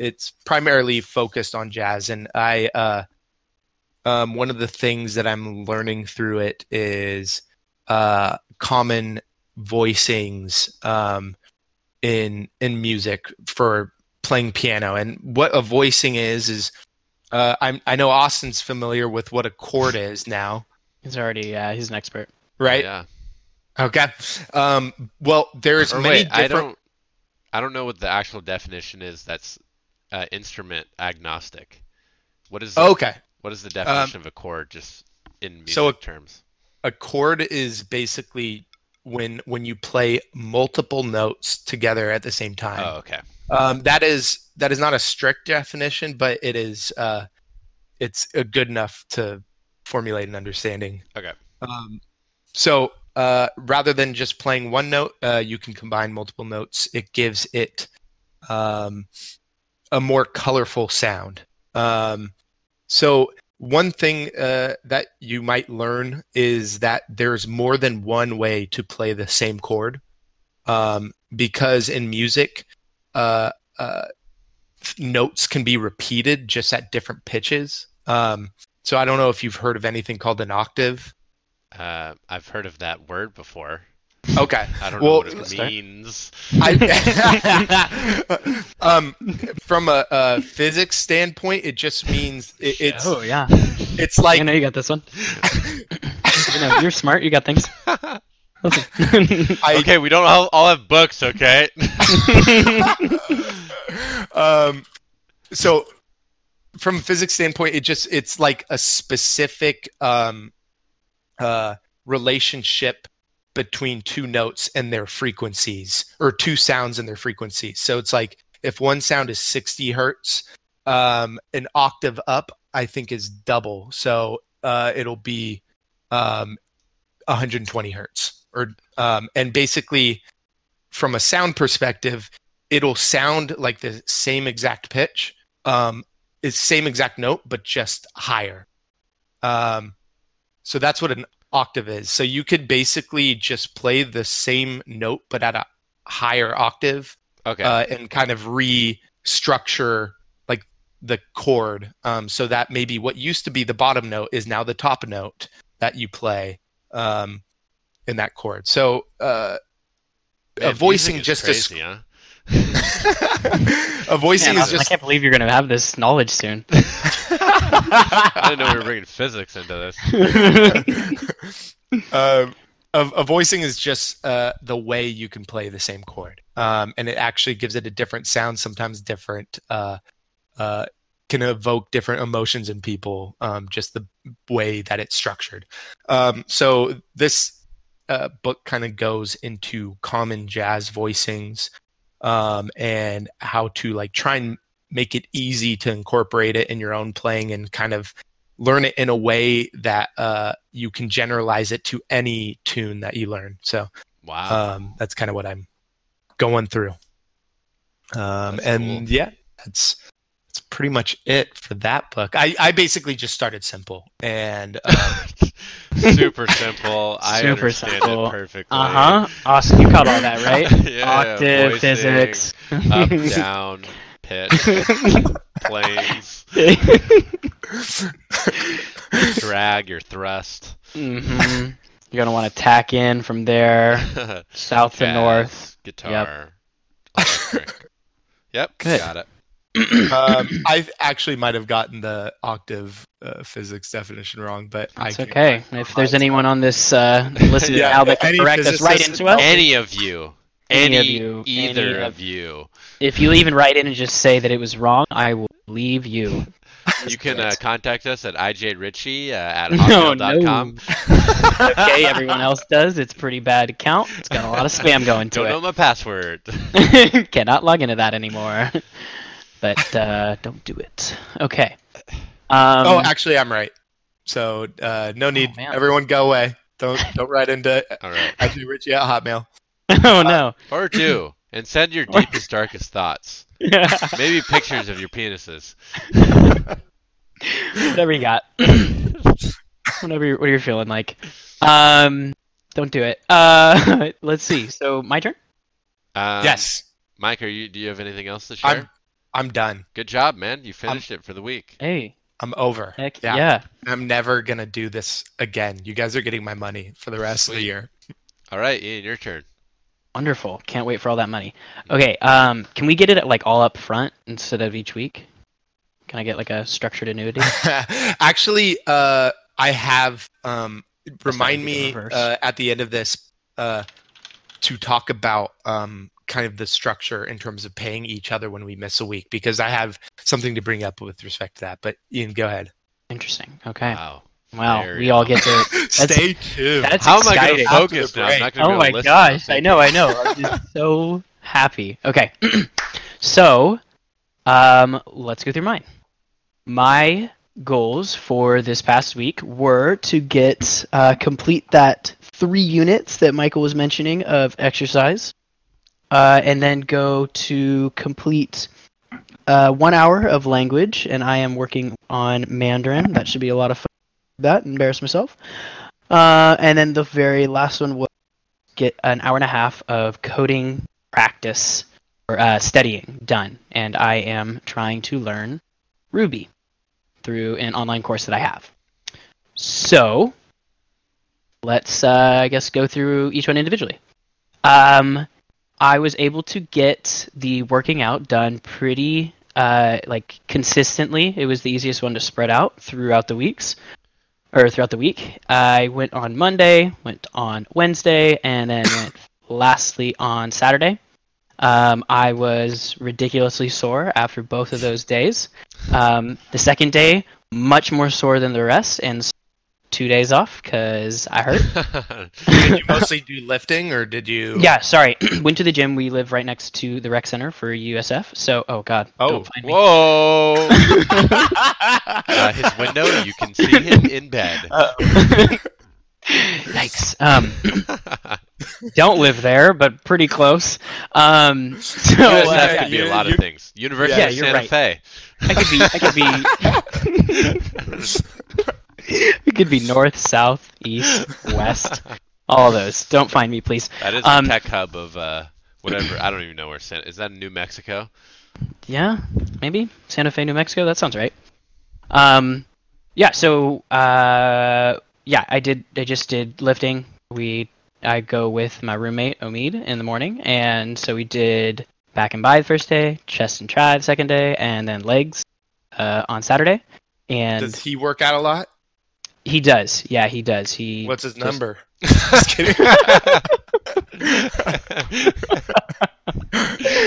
it's primarily focused on jazz. And I, one of the things that I'm learning through it is common voicings in music for playing piano. And what a voicing is I know Austin's familiar with what a chord is now. He's already he's an expert, right? Yeah. Okay. Well, there's many different. I don't know what the actual definition is. That's instrument agnostic. What is what is the definition of a chord, just in music terms? A chord is basically when you play multiple notes together at the same time. Oh, okay. That is not a strict definition, but it is it's good enough to formulate an understanding. Okay. So rather than just playing one note, you can combine multiple notes. It gives it a more colorful sound. So one thing that you might learn is that there's more than one way to play the same chord, because in music, notes can be repeated just at different pitches. So I don't know if you've heard of anything called an octave. I've heard of that word before. Okay. I don't know what it means. From a physics standpoint, it just means it's. Oh yeah. It's like. I know you got this one. You're smart. You got things. Okay, we don't all have books, okay? So from a physics standpoint, it's like a specific relationship between two notes and their frequencies, or two sounds and their frequencies. So it's like if one sound is 60 hertz, an octave up, I think, is double. So it'll be 120 hertz. Or and basically, from a sound perspective, it'll sound like the same exact pitch, it's same exact note, but just higher. So that's what an octave is. So you could basically just play the same note, but at a higher octave, okay, and kind of restructure like the chord, so that maybe what used to be the bottom note is now the top note that you play. In that chord. So man, a voicing just crazy, huh? A voicing is just... I can't believe you're going to have this knowledge soon. I didn't know we were bringing physics into this. A voicing is just the way you can play the same chord. And it actually gives it a different sound, sometimes different, can evoke different emotions in people, just the way that it's structured. So this... book kind of goes into common jazz voicings, and how to like try and make it easy to incorporate it in your own playing, and kind of learn it in a way that you can generalize it to any tune that you learn. So wow, that's kind of what I'm going through. That's cool. Yeah, that's that's pretty much it for that book. I basically just started simple and super simple. I super understand simple. It perfectly. Uh-huh. Awesome. You caught all that, right? Yeah, octave, voicing, physics, up, down, pitch, planes, drag, your thrust. Mm-hmm. You're gonna want to tack in from there, south to north. Guitar. Yep. Electric. Yep. Good. Got it. I actually might have gotten the octave physics definition wrong, but it's okay. If there's anyone on this listen to now that can correct us, write into us. Any of you. If you even write in and just say that it was wrong, I will leave you. You can contact us at ijritchie at hotmail.com. No. Okay, everyone else does. It's a pretty bad account. It's got a lot of spam going to it. Don't know my password. Cannot log into that anymore. But don't do it. Okay. Oh, actually, I'm right. So no need. Oh, everyone go away. Don't write into ijritchie at hotmail. Oh, no. Or do. And send your deepest, darkest thoughts. Yeah. Maybe pictures of your penises. Whatever you got. Whatever you're feeling like. Don't do it. Let's see. So, my turn? Yes. Mike, do you have anything else to share? I'm done. Good job, man. You finished it for the week. Hey. I'm over. Heck yeah. I'm never going to do this again. You guys are getting my money for the rest of the year. All right, Ian, your turn. Wonderful. Can't wait for all that money. Okay, can we get it at, all up front instead of each week? Can I get, a structured annuity? Actually, I have... remind me at the end of this to talk about kind of the structure in terms of paying each other when we miss a week, because I have something to bring up with respect to that. But, Ian, go ahead. Interesting. Okay. Wow. Wow, we all get to stay tuned. How exciting. Am I going to focus now? I'm not going to be able to listen. Oh my gosh, I know. I'm just so happy. Okay, so let's go through mine. My goals for this past week were to complete that 3 units that Michael was mentioning of exercise, and then go to complete 1 hour of language, and I am working on Mandarin. That should be a lot of fun. That embarrass myself, and then the very last one was get an hour and a half of coding practice or studying done, and I am trying to learn Ruby through an online course that I have. So let's I guess go through each one individually. I was able to get the working out done pretty consistently. It was the easiest one to spread out throughout the week. I went on Monday, went on Wednesday, and then went lastly on Saturday. I was ridiculously sore after both of those days. The second day, much more sore than the rest, and so 2 days off because I hurt. Did you mostly do lifting, or did you... Yeah, sorry. Went to the gym. We live right next to the rec center for USF, so... Oh, God. Oh, don't find me. Whoa! His window, you can see him in bed. Yikes. Don't live there, but pretty close. USF could be a lot of things. University of Santa Fe. I could be... It could be north, south, east, west, all those. Don't find me, please. That is a tech hub of whatever. I don't even know where. Is that in New Mexico? Yeah, maybe Santa Fe, New Mexico. That sounds right. Yeah. So, I did. I just did lifting. I go with my roommate Omid in the morning, and so we did back and bi the first day, chest and tri the second day, and then legs on Saturday. And does he work out a lot? He does. Yeah, he does. He. What's his number? Just kidding.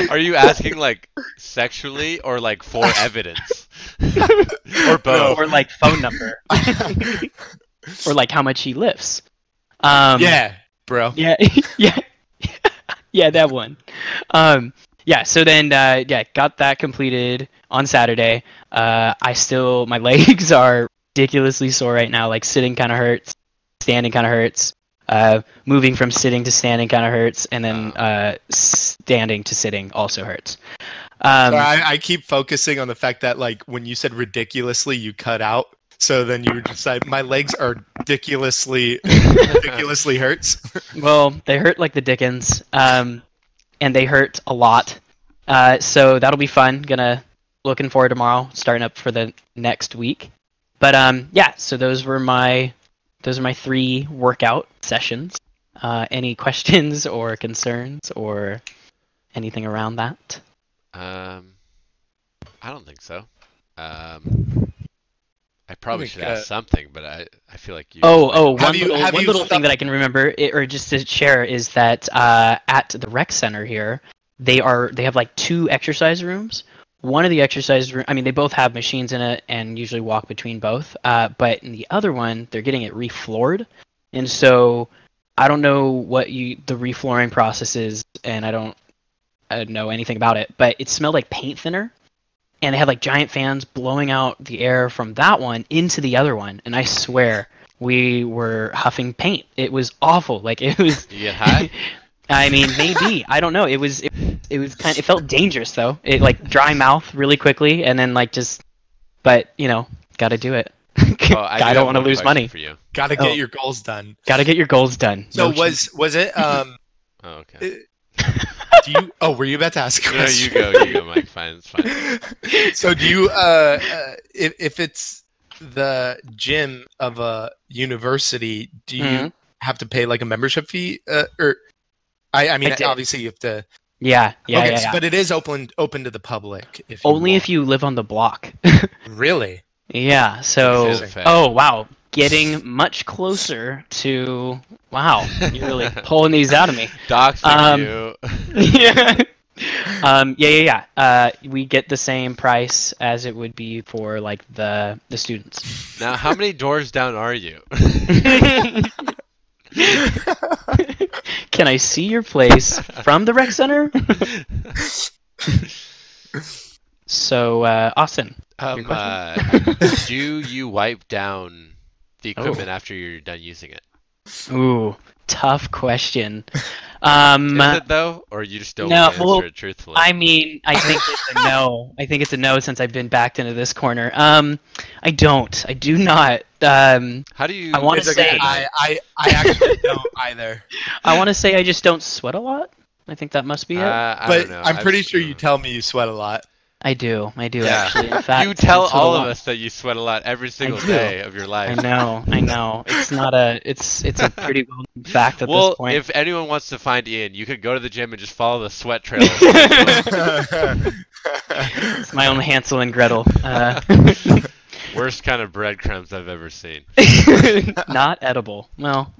Are you asking sexually or for evidence? Or both? Or phone number? Or how much he lifts? Yeah, bro. Yeah, yeah, yeah. That one. Yeah. So then, got that completed on Saturday. My legs are ridiculously sore right now. Sitting kind of hurts, standing kind of hurts, moving from sitting to standing kind of hurts, and then standing to sitting also hurts. I keep focusing on the fact that, like, when you said ridiculously, you cut out. So then you just like, my legs are ridiculously hurts. Well, they hurt like the dickens, and they hurt a lot. So that'll be fun. Looking forward to tomorrow, starting up for the next week. But yeah, so those are my three workout sessions. Any questions or concerns or anything around that? I don't think so. I probably should ask something, but I feel like you... One little thing that I can remember, or just to share, is that at the rec center here, they have like two exercise rooms. One of the exercise rooms... I mean, they both have machines in it and usually walk between both, but in the other one, they're getting it refloored. And so I don't know what the reflooring process is, and I don't know anything about it, but it smelled like paint thinner. And they had like giant fans blowing out the air from that one into the other one, and I swear we were huffing paint. It was awful. Like it was. Did you get high? I mean, maybe I don't know. It was kind of, it felt dangerous though. It like dry mouth really quickly, and then like just. But you know, gotta do it. I don't want to lose money. For you. Gotta get your goals done. So was it? Oh, okay. Were you about to ask? No, you go, Mike. Fine, it's fine. So do you, if it's the gym of a university, do you have to pay like a membership fee? Obviously you have to. Yeah. Okay, yeah. But it is open to the public. If you live on the block. Really? Yeah. So. Oh wow. Getting much closer to... Wow, you're really pulling these out of me. Doxing you. We get the same price as it would be for like the students. Now, how many doors down are you? Can I see your place from the rec center? So, Austin, your question? Do you wipe down the equipment after you're done using it? Ooh, tough question. Is it though, or you just don't answer it truthfully? I mean, I think it's a no. I think it's a no since I've been backed into this corner. I don't. I do not. How do you? I want to say I actually don't either. I want to say I just don't sweat a lot. I think that must be it. I'm pretty sure you tell me you sweat a lot. I do actually. In fact, you tell all of us that you sweat a lot every single day of your life. I know. It's not a. It's a pretty well known fact at this point. Well, if anyone wants to find Ian, you could go to the gym and just follow the sweat trail. It's my own Hansel and Gretel. Worst kind of breadcrumbs I've ever seen. Not edible. Well.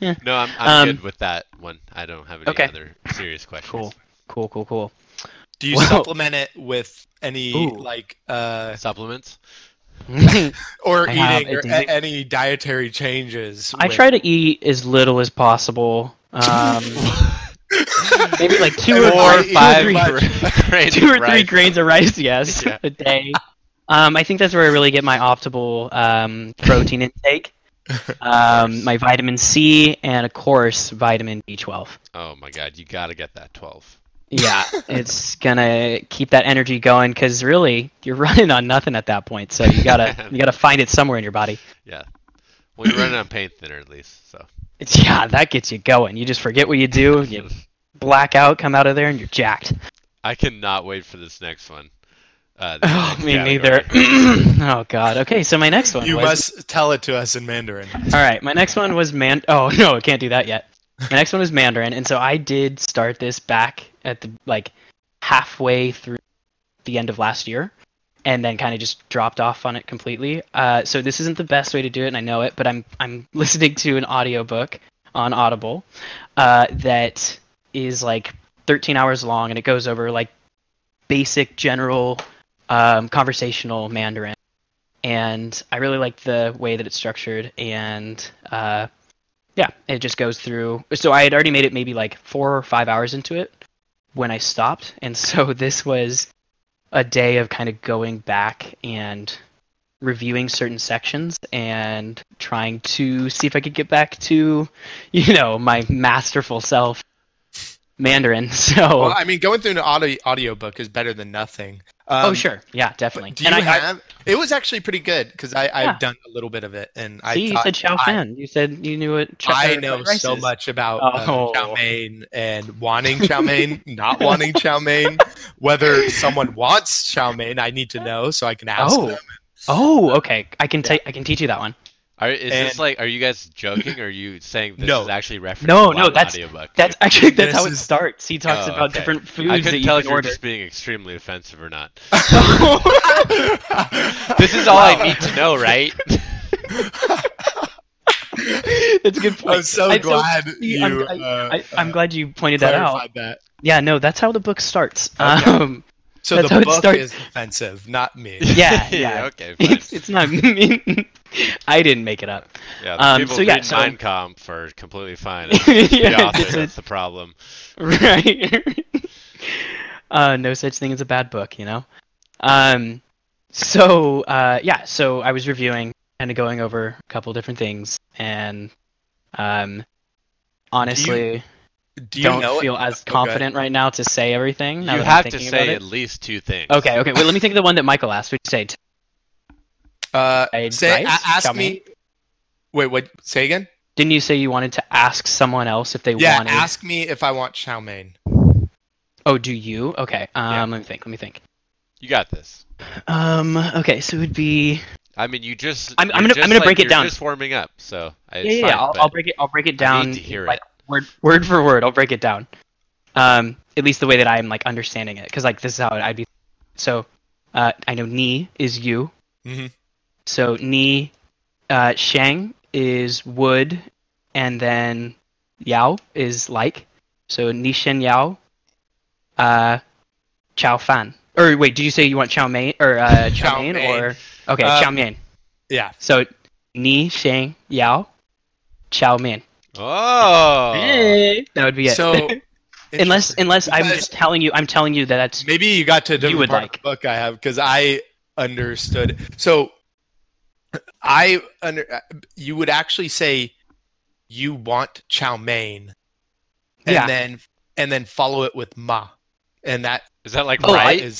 Yeah. No, I'm good with that one. I don't have any other serious questions. Cool. Do you supplement it with any supplements or eating or any dietary changes? I try to eat as little as possible. Maybe like two or three grains of rice, yes, a day. I think that's where I really get my optimal protein intake. My vitamin C and of course vitamin B12. Oh my God, you got to get that 12. Yeah, it's gonna keep that energy going because really you're running on nothing at that point. So you gotta find it somewhere in your body. Yeah, well you're running on paint thinner at least, so that gets you going. You just forget what you do, you black out, come out of there, and you're jacked. I cannot wait for this next one. Me neither. Oh God. Okay, so my next one. You must tell it to us in Mandarin. All right, my next one was Oh no, I can't do that yet. My next one was Mandarin, and so I did start this back at the halfway through the end of last year, and then kind of just dropped off on it completely. So this isn't the best way to do it, and I know it, but I'm listening to an audiobook on Audible that is like 13 hours long, and it goes over like basic general conversational Mandarin, and I really like the way that it's structured, and yeah, it just goes through. So I had already made it maybe like 4 or 5 hours into it when I stopped. And so this was a day of kind of going back and reviewing certain sections and trying to see if I could get back to, you know, my masterful self Mandarin. So well, I mean, going through an audiobook is better than nothing. Oh sure, yeah, definitely. Do you it was actually pretty good because I've done a little bit of it, and you said chow mein. You said you knew it. I know so much about chow mein and wanting chow mein, not wanting chow mein. Whether someone wants chow mein, I need to know so I can ask them. Oh, okay. I can teach you that one. Are you guys joking, or are you saying this is actually referencing that's an audiobook? That's how it starts. He talks about different foods that you can order. I couldn't tell if you're just being extremely offensive or not. This is all I need to know, right? It's a good point. I'm so glad you... I'm glad you pointed that out. That. Yeah, no, that's how the book starts. Okay. So that's the book is offensive, not me. Yeah. Okay. Fine. It's not me. I didn't make it up. Yeah, people read Mein Kampf are completely fine. The author, that's the problem. Right. No such thing as a bad book, you know? So I was reviewing, kind of going over a couple different things, and honestly... I don't feel as confident right now to say everything. You have to say at least two things. Okay. Wait, let me think of the one that Michael asked. What did you say? Ask me. Wait, what? Say again? Didn't you say you wanted to ask someone else if they wanted? Yeah, ask me if I want chow mein. Oh, do you? Okay. Let me think. You got this. Okay, so it would be... I mean, you just... I'm gonna break it down. You're just warming up, so... Yeah, I'll break it down. I need to hear it. Word for word, I'll break it down. At least the way that I'm understanding it, because this is how I'd be. So, I know ni is you. Mm-hmm. So ni, shang is would, and then yao is like. So ni shen yao, chow fan. Or wait, did you say you want chow mein or chow mein or okay chow mein? Yeah. So ni shang yao, chow mein. Oh, that would be it. So, unless I'm just telling you, that that's maybe you got to a different part of the book I have because I understood. So you would actually say you want chow mein, and then follow it with ma, and that is that right?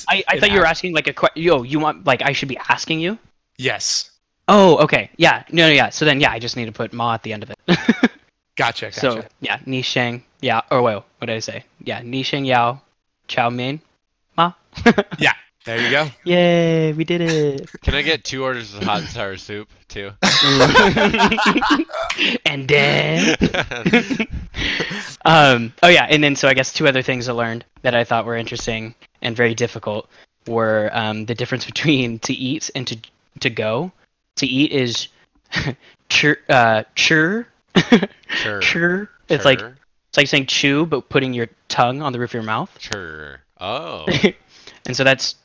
I thought you were asking a question. You want I should be asking you? Yes. Oh, okay. Yeah. No. Yeah. So then, I just need to put ma at the end of it. Gotcha. So, yeah, ni sheng, yeah, or wait, what did I say? Yeah, ni sheng yao, chow mein, ma. Yeah, there you go. Yay, we did it. Can I get 2 orders of hot and sour soup, too? And then... so I guess 2 other things I learned that I thought were interesting and very difficult were the difference between to eat and to go. To eat is chur. Chur. It's like saying chew, but putting your tongue on the roof of your mouth. Chur. Oh. And so that's...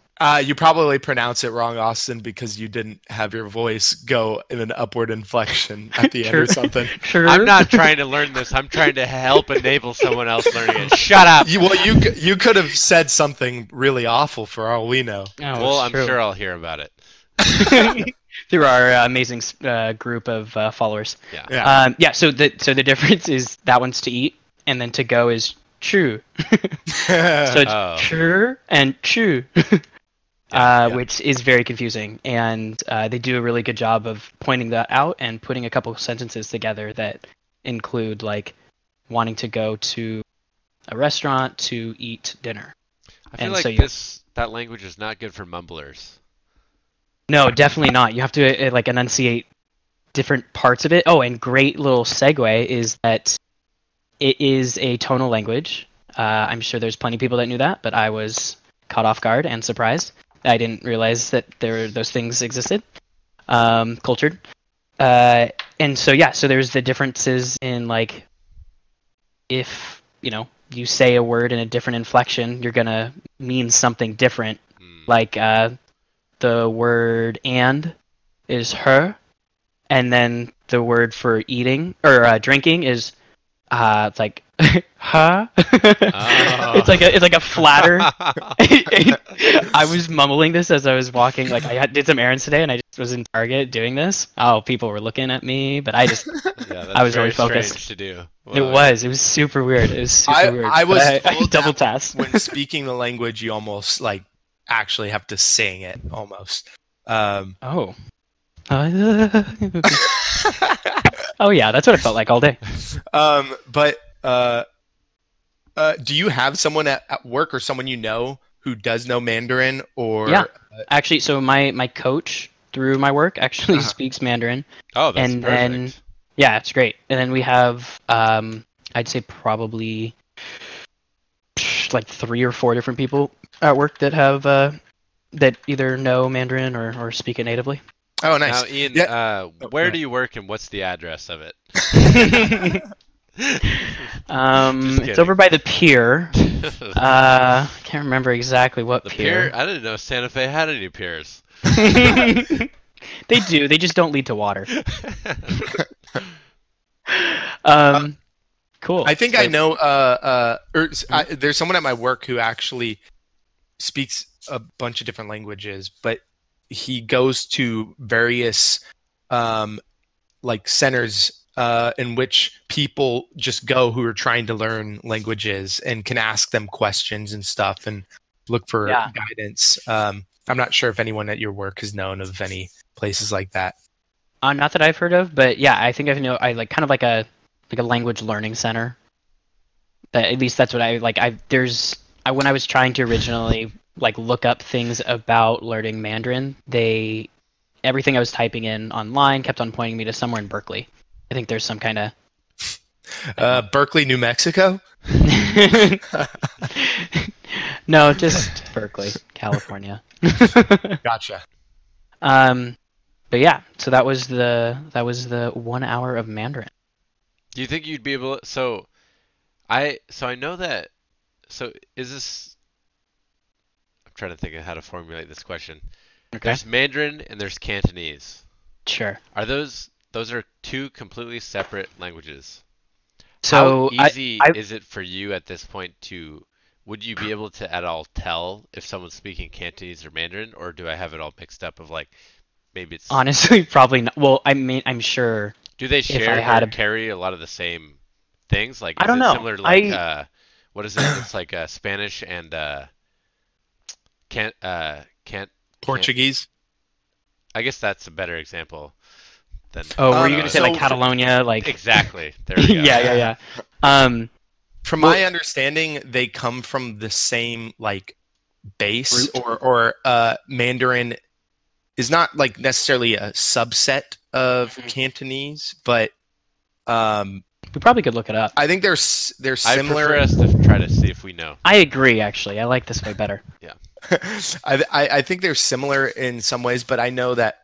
you probably pronounce it wrong, Austin, because you didn't have your voice go in an upward inflection at the end or something. Chur. I'm not trying to learn this. I'm trying to help enable someone else learning it. Shut up. You could have said something really awful for all we know. Oh, well, I'm sure I'll hear about it. Through our amazing group of followers. Yeah. So the difference is that one's to eat, and then to go is chu. So it's chur and chu, which is very confusing. And they do a really good job of pointing that out and putting a couple sentences together that include wanting to go to a restaurant to eat dinner. I feel that language is not good for mumblers. No, definitely not. You have to enunciate different parts of it. Oh, and great little segue is that it is a tonal language. I'm sure there's plenty of people that knew that, but I was caught off guard and surprised. I didn't realize that those things existed. Cultured. So there's the differences in if you say a word in a different inflection, you're going to mean something different. The word and is her, and then the word for eating or drinking is it's like huh. Oh. It's like a flatter. I was mumbling this as I was walking. I did some errands today, and I just was in Target doing this. Oh, people were looking at me, but I was very focused. Strange to do. Well, it was super weird. It was super weird. I was double tasked. When speaking the language, you almost like actually have to sing it almost. Oh yeah, that's what it felt like all day. But do you have someone at work or someone you know who does know Mandarin? Or yeah, actually, so my coach through my work actually speaks Mandarin. Oh, that's perfect. Then, yeah, it's great. And then we have, I'd say probably like 3 or 4 different people at work that have that either know Mandarin or speak it natively. Oh, nice. Now, Ian, yeah. Where do you work and what's the address of it? It's over by the pier. I can't remember exactly what pier. I didn't know Santa Fe had any piers. They do. They just don't lead to water. Cool. I think so, I know. There's someone at my work who actually speaks a bunch of different languages, but he goes to various like centers in which people just go who are trying to learn languages and can ask them questions and stuff and look for guidance. I'm not sure if anyone at your work has known of any places like that. Not that I've heard of, but yeah, I think I like kind of like a language learning center. But at least that's what I like. When I was trying to originally like look up things about learning Mandarin, everything I was typing in online kept on pointing me to somewhere in Berkeley. I think there's some kind of Berkeley, New Mexico. No, just Berkeley, California. Gotcha. But yeah, so that was the 1 hour of Mandarin. Do you think you'd be able to, I know that, I'm trying to think of how to formulate this question. Okay. There's Mandarin and there's Cantonese. Sure. Are those are two completely separate languages. So how easy is it for you at this point to, would you be able to at all tell if someone's speaking Cantonese or Mandarin, or do I have it all mixed up of like, maybe it's... Honestly, probably not. Well, I mean, I'm sure... Do they share or carry a lot of the same things? Like, I don't know. Similar to like, what is it? It's like Spanish and Portuguese? I guess that's a better example than... Oh, were you going to say like Catalonia? Like... Exactly. There we go. Yeah. From my understanding, they come from the same like base, or Mandarin is not like necessarily a subset of Cantonese, but we probably could look it up. I think they're similar. I prefer us to try to see if we know. I agree, actually. I like this way better. Yeah, I think they're similar in some ways, but I know that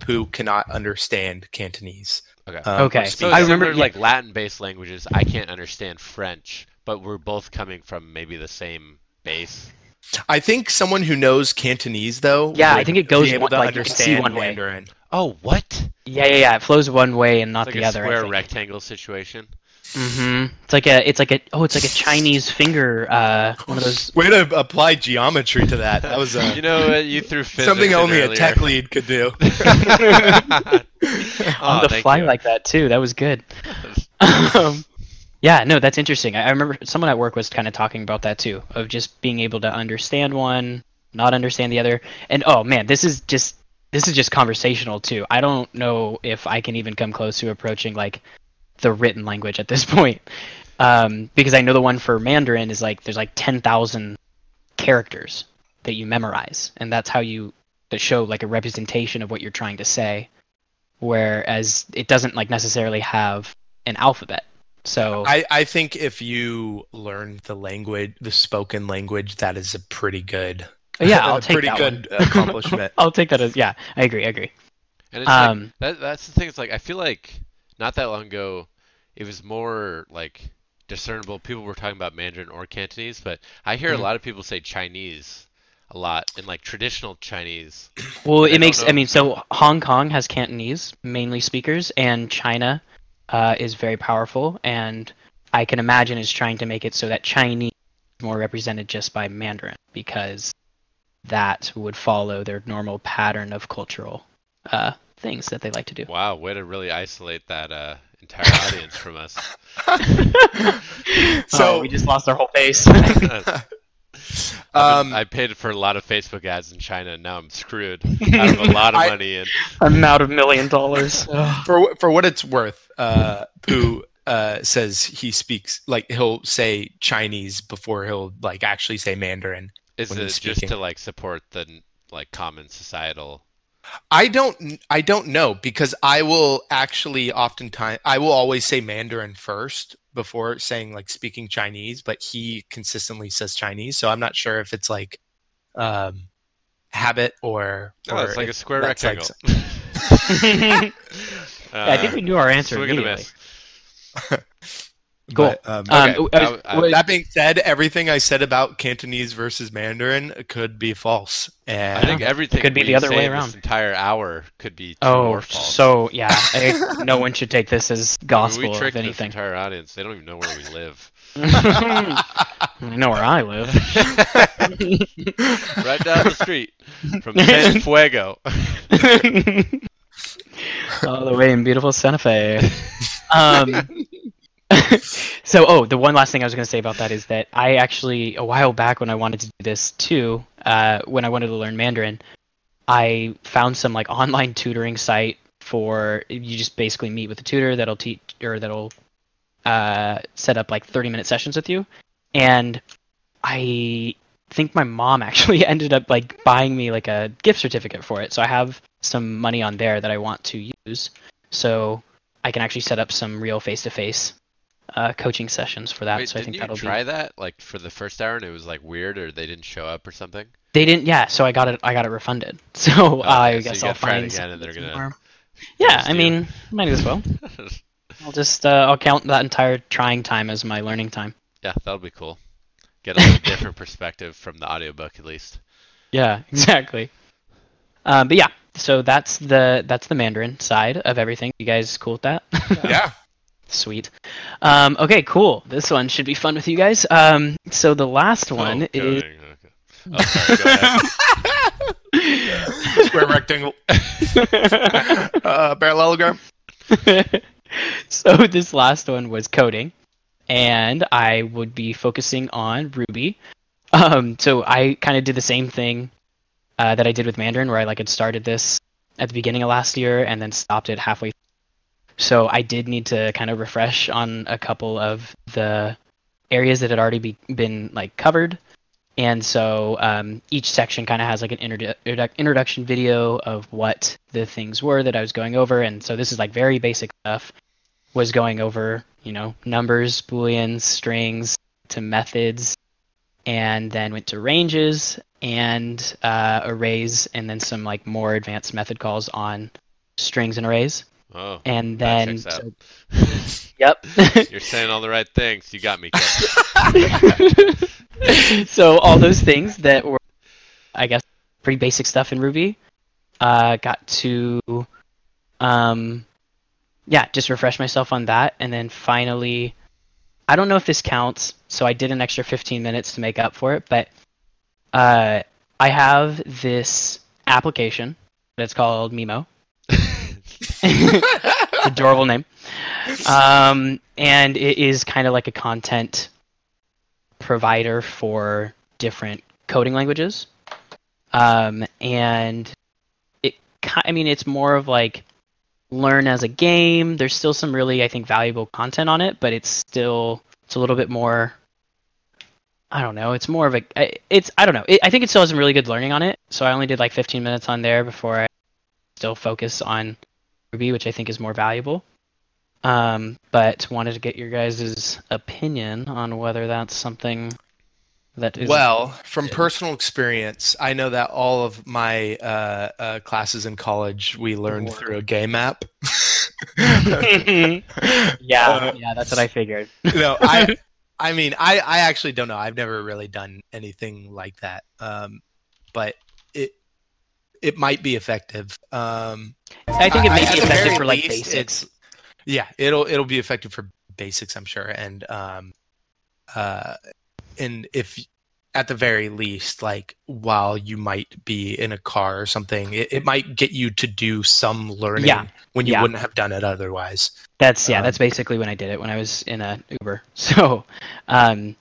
Pooh cannot understand Cantonese. Okay. So I remember like Latin-based languages. I can't understand French, but we're both coming from maybe the same base. I think someone who knows Cantonese, though, I think it goes able to like understand one Mandarin. Way. Oh, what? Yeah. It flows one way and not the other. It's like a square rectangle situation. Mm-hmm. It's like a Chinese finger. One of those. Way to apply geometry to that. That was you threw physics something only a tech lead could do. On the fly like that too. That was good. Yeah, no, that's interesting. I remember someone at work was kind of talking about that too, of just being able to understand one, not understand the other, and oh man, this is just conversational too. I don't know if I can even come close to approaching like the written language at this point, because I know the one for Mandarin is like there's like 10,000 characters that you memorize, and that's how you show like a representation of what you're trying to say, whereas it doesn't like necessarily have an alphabet. So I think if you learn the spoken language, that is a pretty good accomplishment. I'll take that as I agree. And it's like, that's the thing. It's like I feel like not that long ago, it was more like discernible. People were talking about Mandarin or Cantonese, but I hear a lot of people say Chinese a lot in like traditional Chinese. Well, so Hong Kong has Cantonese mainly speakers, and China is very powerful, and I can imagine is trying to make it so that Chinese is more represented just by Mandarin, because that would follow their normal pattern of cultural things that they like to do. Wow, way to really isolate that entire audience from us. So we just lost our whole face. I paid for a lot of Facebook ads in China, and now I'm screwed. I have a lot of money in. I'm out of $1 million. For what it's worth, Pooh says he speaks, like, he'll say Chinese before he'll, like, actually say Mandarin. Is it just to, like, support the, like, common societal? I don't know, because I will actually always say Mandarin first before saying, like, speaking Chinese, but he consistently says Chinese, so I'm not sure if it's like habit or it's like a square rectangle. Like... I think we knew our answer. So we're gonna miss. Cool. But, okay. That being said, everything I said about Cantonese versus Mandarin could be false. And I think everything could be the other way around. This entire hour could be more false. So yeah, no one should take this as gospel. We tricked this entire audience. They don't even know where we live. I know where I live. Right down the street from San Fuego. All the way in beautiful Santa Fe. So, the one last thing I was going to say about that is that I actually, a while back when I wanted to do this too, when I wanted to learn Mandarin, I found some, like, online tutoring site for, you just basically meet with a tutor that'll teach, or that'll set up, like, 30-minute sessions with you. And I think my mom actually ended up, like, buying me, like, a gift certificate for it. So I have some money on there that I want to use, so I can actually set up some real face-to-face coaching sessions for that. Wait, so I think that'll be... Did you try that, like, for the first hour, and it was, like, weird, or they didn't show up or something? They didn't, yeah, so I got it refunded. So I guess I'll find it again, and they're gonna... Yeah, I mean, might as well. I'll just I'll count that entire trying time as my learning time. Yeah, that'll be cool. Get a little different perspective from the audiobook, at least. Yeah, exactly. But yeah, so that's the Mandarin side of everything. You guys cool with that? Yeah. Sweet. Okay, cool. This one should be fun with you guys. So the last one is... Okay. Oh, sorry, go ahead. Square rectangle. Parallelogram. So this last one was coding, and I would be focusing on Ruby. So I kind of did the same thing that I did with Mandarin, where I, like, had started this at the beginning of last year and then stopped it halfway. So I did need to kind of refresh on a couple of the areas that had already been, like, covered. And so each section kind of has, like, an introduction video of what the things were that I was going over. And so this is, like, very basic stuff. Was going over, you know, numbers, booleans, strings, to methods, and then went to ranges and arrays, and then some, like, more advanced method calls on strings and arrays. Oh, and then, yep. You're saying all the right things. You got me, Kevin. So all those things that were, I guess, pretty basic stuff in Ruby, got to, just refresh myself on that. And then finally, I don't know if this counts, so I did an extra 15 minutes to make up for it, but I have this application that's called Memo. Adorable name. And it is kind of like a content provider for different coding languages. And it's more of, like, learn as a game. There's still some really, I think, valuable content on it, but it's a little bit more, I don't know. It's more of a, it's, I don't know. I think it still has some really good learning on it. So I only did, like, 15 minutes on there before I still focus on Ruby, which I think is more valuable, but wanted to get your guys' opinion on whether that's something that is... Well, from personal experience, I know that all of my classes in college, we learned through a game app. Yeah, that's what I figured. No, I mean, I actually don't know. I've never really done anything like that, but it might be effective. I think it may be effective for, like, basics. It'll be effective for basics, I'm sure. And if at the very least, like while you might be in a car or something, it might get you to do some learning when you wouldn't have done it otherwise. That's basically when I did it, when I was in a Uber. So, so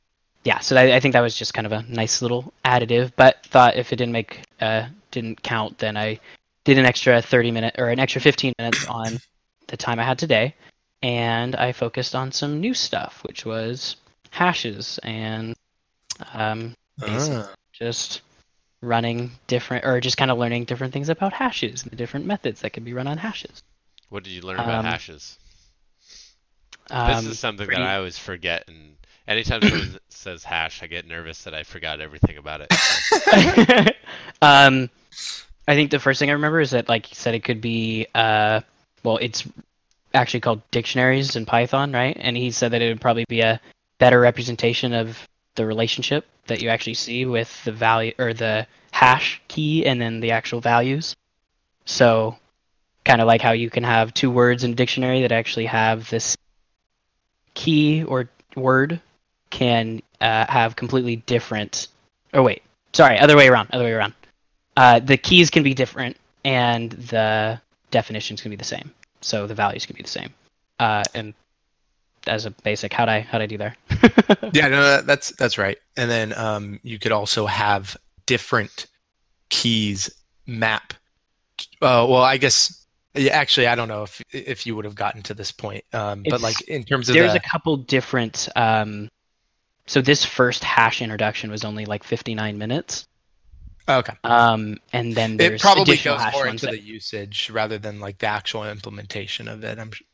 I think that was just kind of a nice little additive, but thought if it didn't count, then I did an extra 30 minute or an extra 15 minutes on the time I had today. And I focused on some new stuff, which was hashes and just running different, or just kind of learning different things about hashes and the different methods that could be run on hashes. What did you learn about hashes? This is something that I always forget, and anytime someone says hash, I get nervous that I forgot everything about it. So. I think the first thing I remember is that, like you said, it could be it's actually called dictionaries in Python, right? And he said that it would probably be a better representation of the relationship that you actually see with the value or the hash key and then the actual values. So kind of like how you can have two words in a dictionary that actually have this key or word can have completely different... Oh, wait. Sorry, other way around. The keys can be different and the definitions can be the same. So the values can be the same. And as a basic, how'd I do there? That's right. And then you could also have different keys map. I don't know if you would have gotten to this point. But like in terms of there's a couple different. So this first hash introduction was only like 59 minutes. Okay. And then there's it probably goes more into the usage rather than like the actual implementation of it. I'm sure.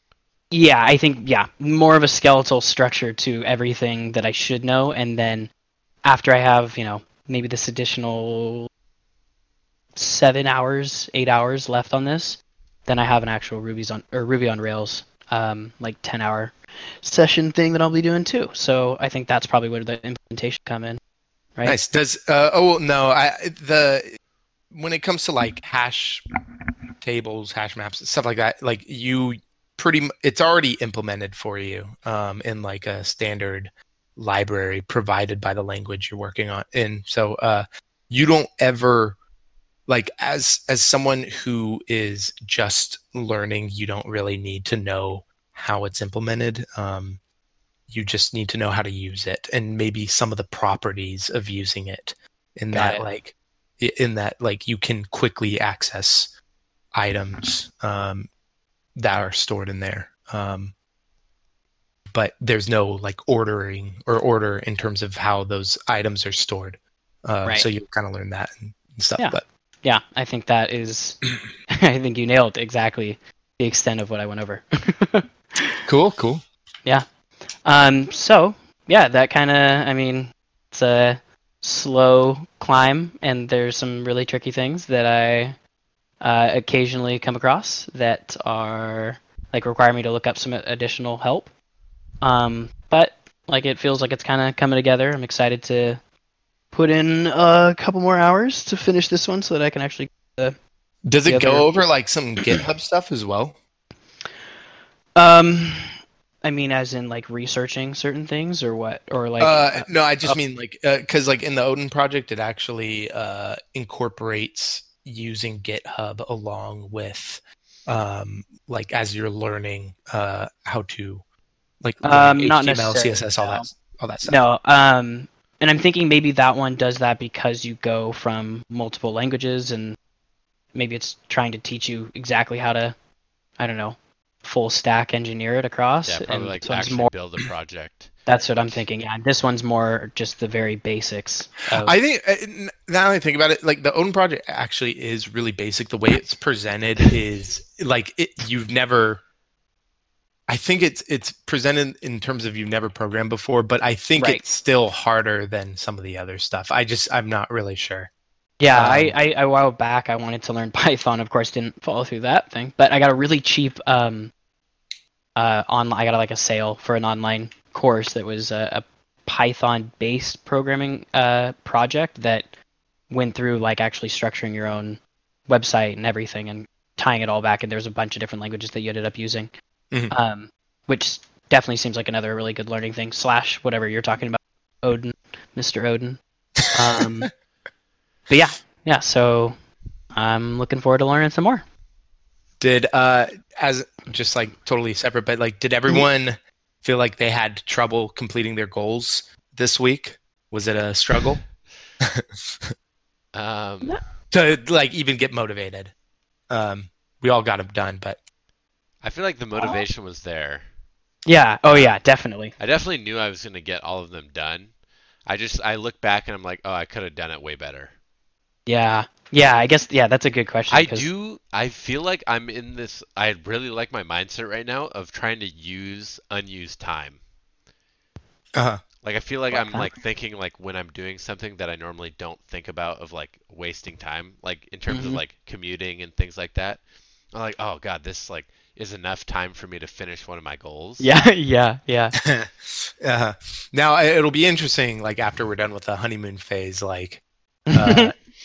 Yeah, I think more of a skeletal structure to everything that I should know, and then after I have maybe this additional 8 hours left on this, then I have an actual Ruby on Rails 10-hour session thing that I'll be doing too. So I think that's probably where the implementation come in. Right. Nice. Does when it comes to like hash tables, hash maps, stuff like that, like it's already implemented for you in like a standard library provided by the language you're working on in. So you don't ever like as someone who is just learning, you don't really need to know how it's implemented. You just need to know how to use it and maybe some of the properties of using it in that you can quickly access items that are stored in there. But there's no like ordering or order in terms of how those items are stored. So you kind of learn that and stuff. Yeah. But yeah, I think that is, I think you nailed exactly the extent of what I went over. Cool. Yeah. That kind of, it's a slow climb and there's some really tricky things that I occasionally come across that are like require me to look up some additional help. But like, it feels like it's kind of coming together. I'm excited to put in a couple more hours to finish this one so that I can actually. Does it go over like some GitHub stuff as well? As in like researching certain things or what? Or like no, I just mean like because like in the Odin Project, it actually incorporates using GitHub along with as you're learning how to not HTML, CSS, all that stuff. No, and I'm thinking maybe that one does that because you go from multiple languages and maybe it's trying to teach you exactly how to, I don't know, full stack engineer it across. Yeah, probably and like actually more, build a project. That's what I'm thinking. Yeah, this one's more just the very basics. I think now that I think about it, like the Odin Project actually is really basic. The way it's presented is like I think it's presented in terms of you've never programmed before, but I think it's still harder than some of the other stuff. I'm not really sure. Yeah, a while back I wanted to learn Python. Of course, didn't follow through that thing. But I got a really cheap I got like a sale for an online course that was a Python-based programming project that went through like actually structuring your own website and everything and tying it all back. And there's a bunch of different languages that you ended up using, which definitely seems like another really good learning thing. / whatever you're talking about, Mr. Odin. But yeah. So I'm looking forward to learning some more. Did as just like totally separate, but like, did everyone feel like they had trouble completing their goals this week? Was it a struggle? To like even get motivated. We all got them done, but I feel like the motivation was there. Yeah. Oh yeah, definitely. I definitely knew I was going to get all of them done. I look back and I'm like, oh, I could have done it way better. Yeah. Yeah, I guess, yeah, that's a good question. I feel like I'm in this, I really like my mindset right now of trying to use unused time. Uh-huh. Like, I feel like I'm like thinking like when I'm doing something that I normally don't think about of like wasting time, like in terms of like commuting and things like that. I'm like, oh God, this like is enough time for me to finish one of my goals. Yeah. Yeah. Yeah. Uh-huh. Now it'll be interesting. Like after we're done with the honeymoon phase, like,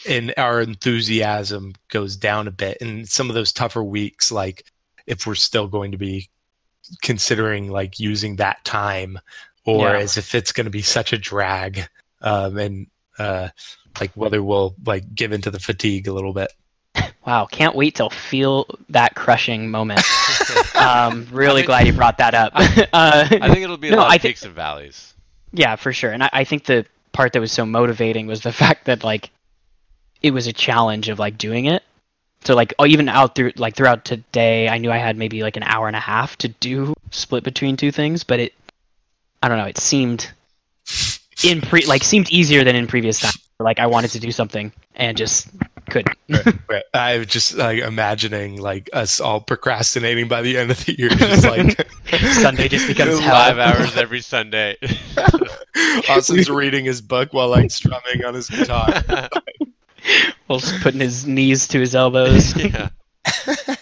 and our enthusiasm goes down a bit. And some of those tougher weeks, like if we're still going to be considering like using that time, or as if it's going to be such a drag, and like whether we'll like give into the fatigue a little bit. Wow, can't wait to feel that crushing moment. Really glad you brought that up. I think it'll be a lot of peaks and valleys. Yeah, for sure. And I think the part that was so motivating was the fact that like it was a challenge of like doing it. So like even out through like throughout today, I knew I had maybe like an hour and a half to do split between two things, but I don't know. It seemed seemed easier than in previous times. Like I wanted to do something and just couldn't. Right. I was just like imagining like us all procrastinating by the end of the year. Just like Sunday just becomes hell. 5 hours every Sunday. Austin's reading his book while like strumming on his guitar. While putting his knees to his elbows. Yeah.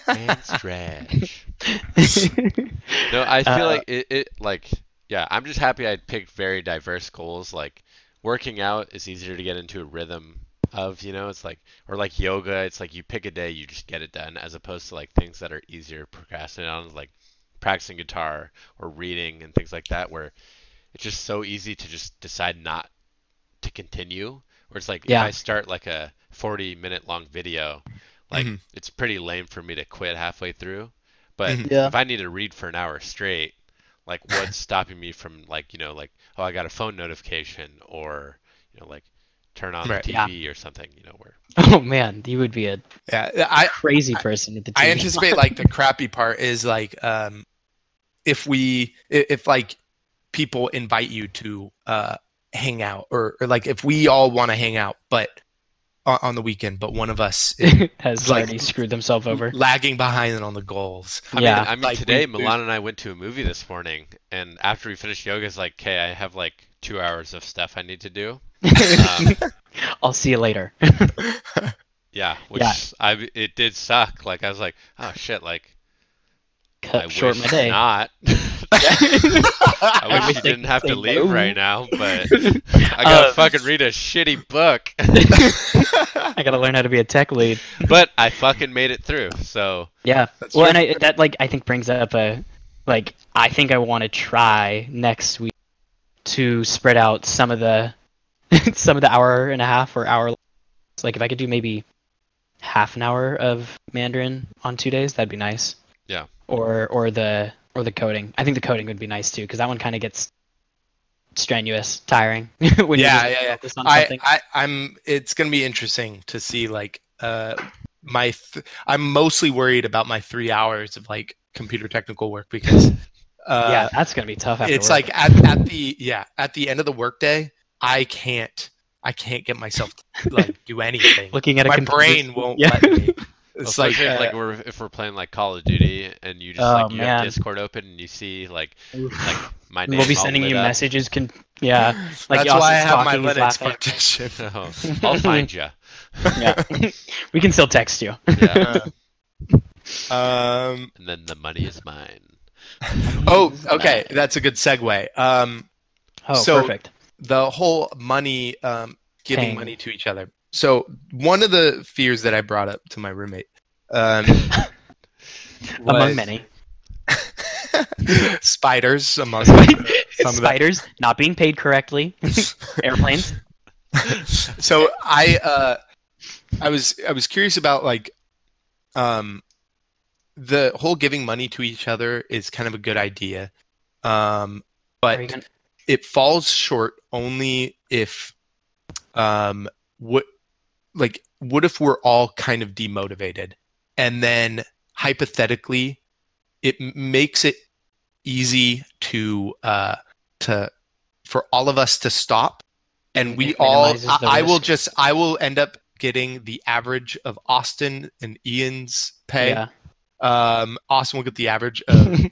And stretch. No, I feel like it like. Yeah, I'm just happy I picked very diverse goals. Like working out is easier to get into a rhythm of, you know, it's like, or like yoga, it's like you pick a day, you just get it done, as opposed to like things that are easier to procrastinate on, like practicing guitar or reading and things like that, where it's just so easy to just decide not to continue. Or it's like if I start like a 40-minute long video, like it's pretty lame for me to quit halfway through. But if I need to read for an hour straight, like what's stopping me from like, you know, like, oh, I got a phone notification, or, you know, like turn on the TV or something, you know, where. Oh man, you would be a crazy person at the TV. I anticipate like the crappy part is like, if like people invite you to hang out, or like if we all want to hang out, but on the weekend, but one of us has like, already screwed themselves over, lagging behind on the goals. I mean like, today Milan and I went to a movie this morning, and after we finished yoga, it's like, okay, I have like 2 hours of stuff I need to do. I'll see you later. It did suck. Like I was like, oh shit, like cut short my day. Not. I wish you didn't have to leave right now, but I gotta fucking read a shitty book. I gotta learn how to be a tech lead. But I fucking made it through, so. Yeah, well, and that like I think brings up a, like, I think I want to try next week to spread out some of the hour and a half or hour. So, like if I could do maybe half an hour of Mandarin on 2 days, that'd be nice. Yeah. Or the coding. I think the coding would be nice too, because that one kind of gets strenuous, tiring. When focus on something. It's gonna be interesting to see. Like, I'm mostly worried about my 3 hours of like computer technical work, because that's gonna be tough. It's like at the end of the workday, I can't get myself to like do anything. Looking at my brain won't let me. It's if we're playing like Call of Duty and you just have Discord open and you see like my name. We'll be sending you messages. Like that's why I have my Linux partition. Oh, I'll find you. Yeah, we can still text you. Yeah. And then the money is mine. Oh, okay, that's a good segue. Perfect. The whole money, giving money to each other. So one of the fears that I brought up to my roommate, among many, spiders, among spiders, not being paid correctly, airplanes. So I was curious about like the whole giving money to each other is kind of a good idea, but it falls short only if what if we're all kind of demotivated, and then hypothetically it makes it easy for all of us to stop, and we all I will end up getting the average of Austin and Ian's pay. Yeah. Austin will get the average of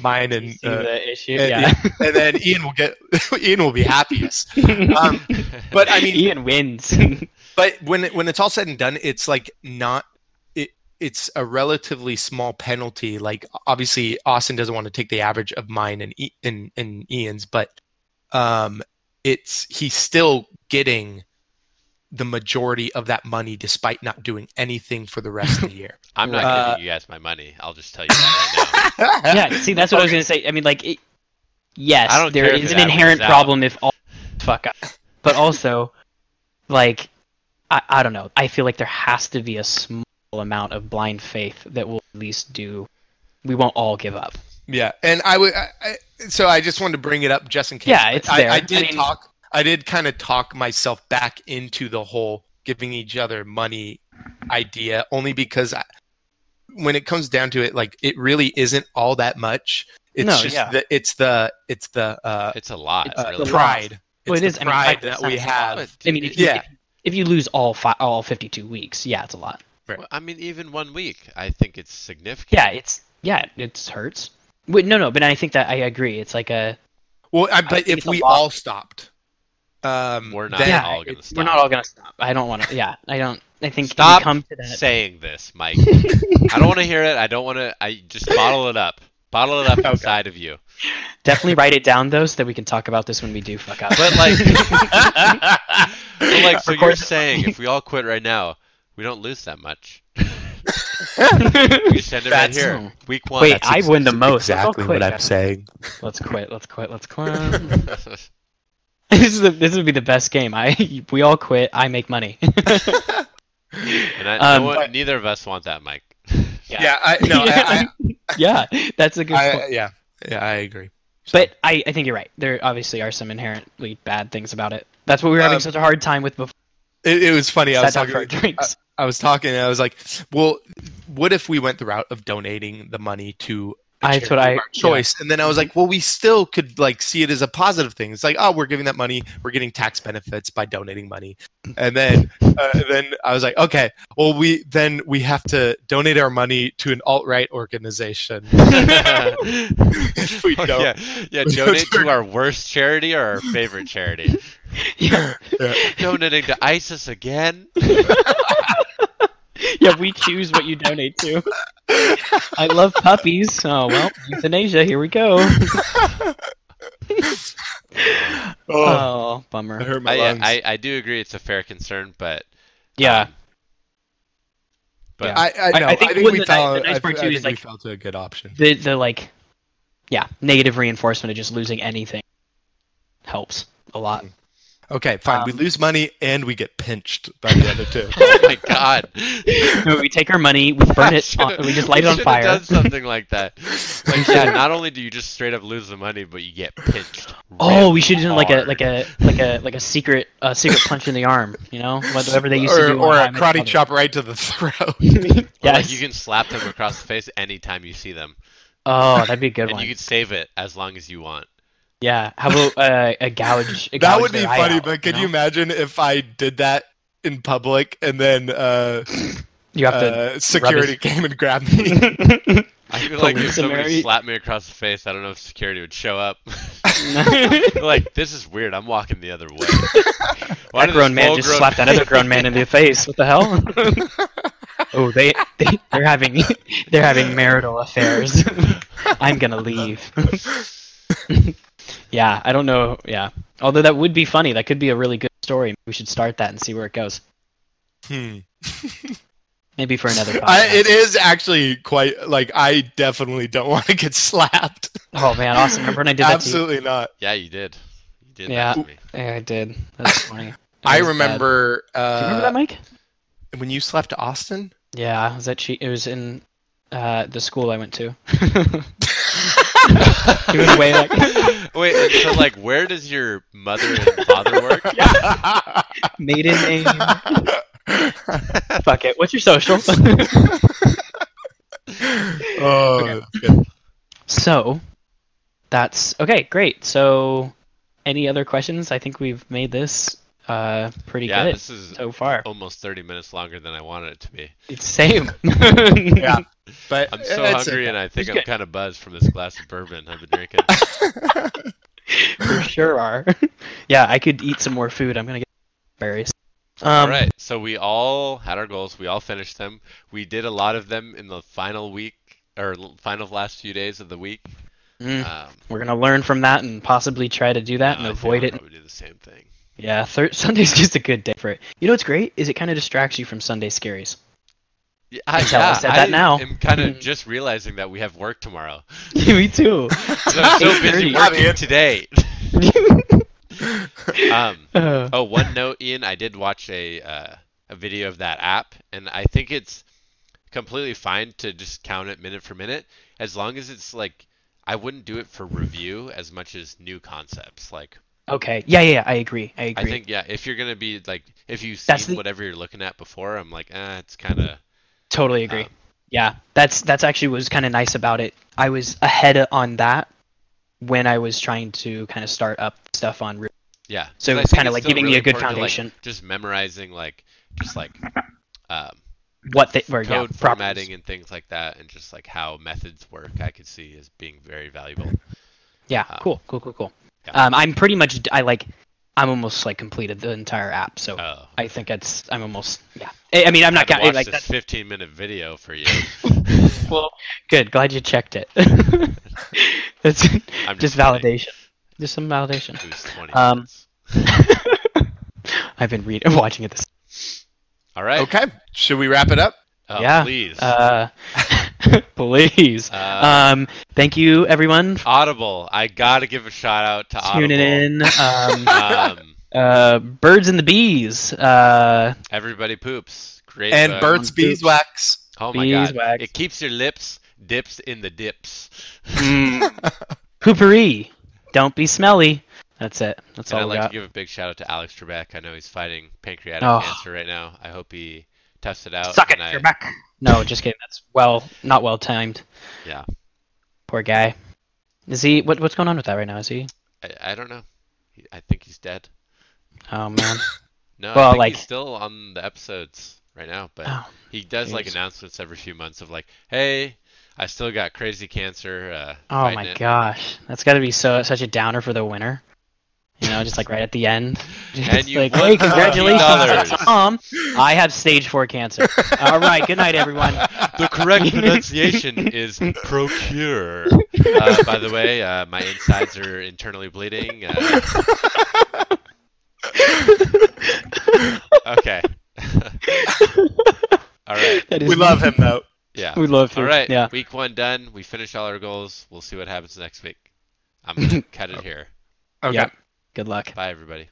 mine, and then Ian will be happiest. But I mean, Ian wins. But when it's all said and done, it's like it's a relatively small penalty. Like obviously, Austin doesn't want to take the average of mine and Ian's, but he's still getting the majority of that money despite not doing anything for the rest of the year. I'm not giving you guys my money. I'll just tell you that right now. Yeah, see, that's what I was going to say. I mean, like, yes, there is an inherent problem if all fuck up. But also, like, I don't know. I feel like there has to be a small amount of blind faith that will at least we won't all give up. Yeah, and so I just wanted to bring it up just in case. Yeah, it's there. I did kind of talk myself back into the whole giving each other money idea, only because when it comes down to it, like it really isn't all that much. It's it's a lot. It's really pride. Well, it is pride that we have. I mean, if you lose all 52 weeks, yeah, it's a lot. Right. Well, I mean, even 1 week, I think it's significant. Yeah, it hurts. Wait, no, but I think that I agree. It's like a but if we all stopped. We're not all going to stop. We're not all going to stop. I don't want to. Yeah, I don't. I think stop come to that. Saying this, Mike. I don't want to hear it. I don't want to. I just bottle it up. Bottle it up inside of you. Definitely write it down though, so that we can talk about this when we do fuck up. But like, so you're saying if we all quit right now, we don't lose that much. You said it right here. No. Week one. Wait, I win the most. Exactly what I'm saying. Let's quit. Let's quit. Let's quit. This would be the best game. We all quit. I make money. And neither of us want that, Mike. That's a good point. Yeah, I agree. So. But I think you're right. There obviously are some inherently bad things about it. That's what we were having such a hard time with before. It was funny. I was talking. And I was like, "Well, what if we went the route of donating the money to?" That's what I choice, and then I was like, "Well, we still could like see it as a positive thing. It's like, oh, we're giving that money, we're getting tax benefits by donating money." And then I was like, "Okay, well, we have to donate our money to an alt-right organization." If we don't, donate to our worst charity or our favorite charity. Donating to ISIS again. Yeah, we choose what you donate to. I love puppies. Oh, well, euthanasia, here we go. Oh, bummer. I hurt my lungs. I do agree it's a fair concern, but... Yeah. But I think we fell to a good option. The negative reinforcement of just losing anything helps a lot. Okay, fine. We lose money and we get pinched by the other two. Oh my god! No, we take our money, we burn it, we just light it on fire. Done something like that. Like, yeah, not only do you just straight up lose the money, but you get pinched. Oh, we should do like a secret punch in the arm. You know, whatever they used to do. Or a karate chop right to the throat. Yes. Or like you can slap them across the face anytime you see them. Oh, that'd be a good one. And you can save it as long as you want. Yeah, how about a gouge? That would be funny, but can you imagine if I did that in public and then you have to security came and grabbed me? I feel like if somebody slapped me across the face, I don't know if security would show up. Like, this is weird. I'm walking the other way. Why that grown man just slapped another grown man in the face. What the hell? Oh, they're having marital affairs. I'm gonna leave. Yeah, I don't know. Yeah, although that would be funny. That could be a really good story. We should start that and see where it goes. Maybe for another podcast. It is actually quite like I definitely don't want to get slapped. Oh man, awesome! Remember when I did that? Absolutely not. Yeah, you did. You did. Yeah, that to me. I did. That's funny. I remember. Do you remember that, Mike? When you slept to Austin? Yeah, it was in the school I went to. Way back. Wait, so like, where does your mother and father work? Maiden name. Fuck it. What's your social? Oh. Okay. So, that's okay. Great. So, any other questions? I think we've made this pretty good this is so far. Almost 30 minutes longer than I wanted it to be. It's same. Yeah, but I'm so hungry, and I think I'm kind of buzzed from this glass of bourbon I've been drinking. For sure are. Yeah, I could eat some more food. I'm gonna get berries. All right. So we all had our goals. We all finished them. We did a lot of them in the final week or final last few days of the week. We're gonna learn from that and possibly try to do that and avoid it. I would do the same thing. Yeah, Sunday's just a good day for it. You know what's great is it kind of distracts you from Sunday scaries. Yeah, I'm kind of just realizing that we have work tomorrow. Yeah, me too. So I'm so busy working today. One note, Ian, I did watch a video of that app, and I think it's completely fine to just count it minute for minute, as long as it's like I wouldn't do it for review as much as new concepts. Like, okay, yeah, I agree. I think if you're gonna be like, if you see whatever you're looking at before, I'm like, it's kind of. Totally agree. Yeah, that's actually what was kind of nice about it. I was ahead on that when I was trying to kind of start up stuff on Ruby. Yeah. So it's kind of like giving me a good foundation. Like, just memorizing code formatting and things like that, and just like how methods work, I could see as being very valuable. Yeah. Cool. Yeah. I'm almost like completed the entire app, so I think I'm almost. Yeah. I mean, I'm not counting like that. 15-minute video for you. Well, good. Glad you checked it. That's just validation. Just some validation. It was 20 minutes. I've been watching it this. All right. Okay. Should we wrap it up? Please. Please. Thank you, everyone. Audible. I gotta give a shout out to Audible. Tune in. Birds and the Bees. Everybody poops. Great. And Birds Beeswax. Oh my God. It keeps your lips dips in the dips. Poopery. Don't be smelly. That's it. That's all we got. I'd like to give a big shout out to Alex Trebek. I know he's fighting pancreatic cancer right now. I hope he tests it out. Suck it, Trebek. No, just kidding. That's not well timed. Yeah. Poor guy. Is he? What's going on with that right now? Is he? I don't know. I think he's dead. Oh man. No, well, I think he's still on the episodes right now, but he does like announcements every few months of like, hey. I still got crazy cancer. Oh my gosh, that's got to be such a downer for the winner. You know, just like right at the end. And you like, hey, congratulations, Tom! I have stage 4 cancer. All right, good night, everyone. The correct pronunciation is procure. By the way, my insides are internally bleeding. Okay. All right. We love him though. Yeah. We'd love to. All right. Yeah. Week 1 done. We finish all our goals. We'll see what happens next week. I'm going to cut it here. Okay. Yep. Good luck. Bye, everybody.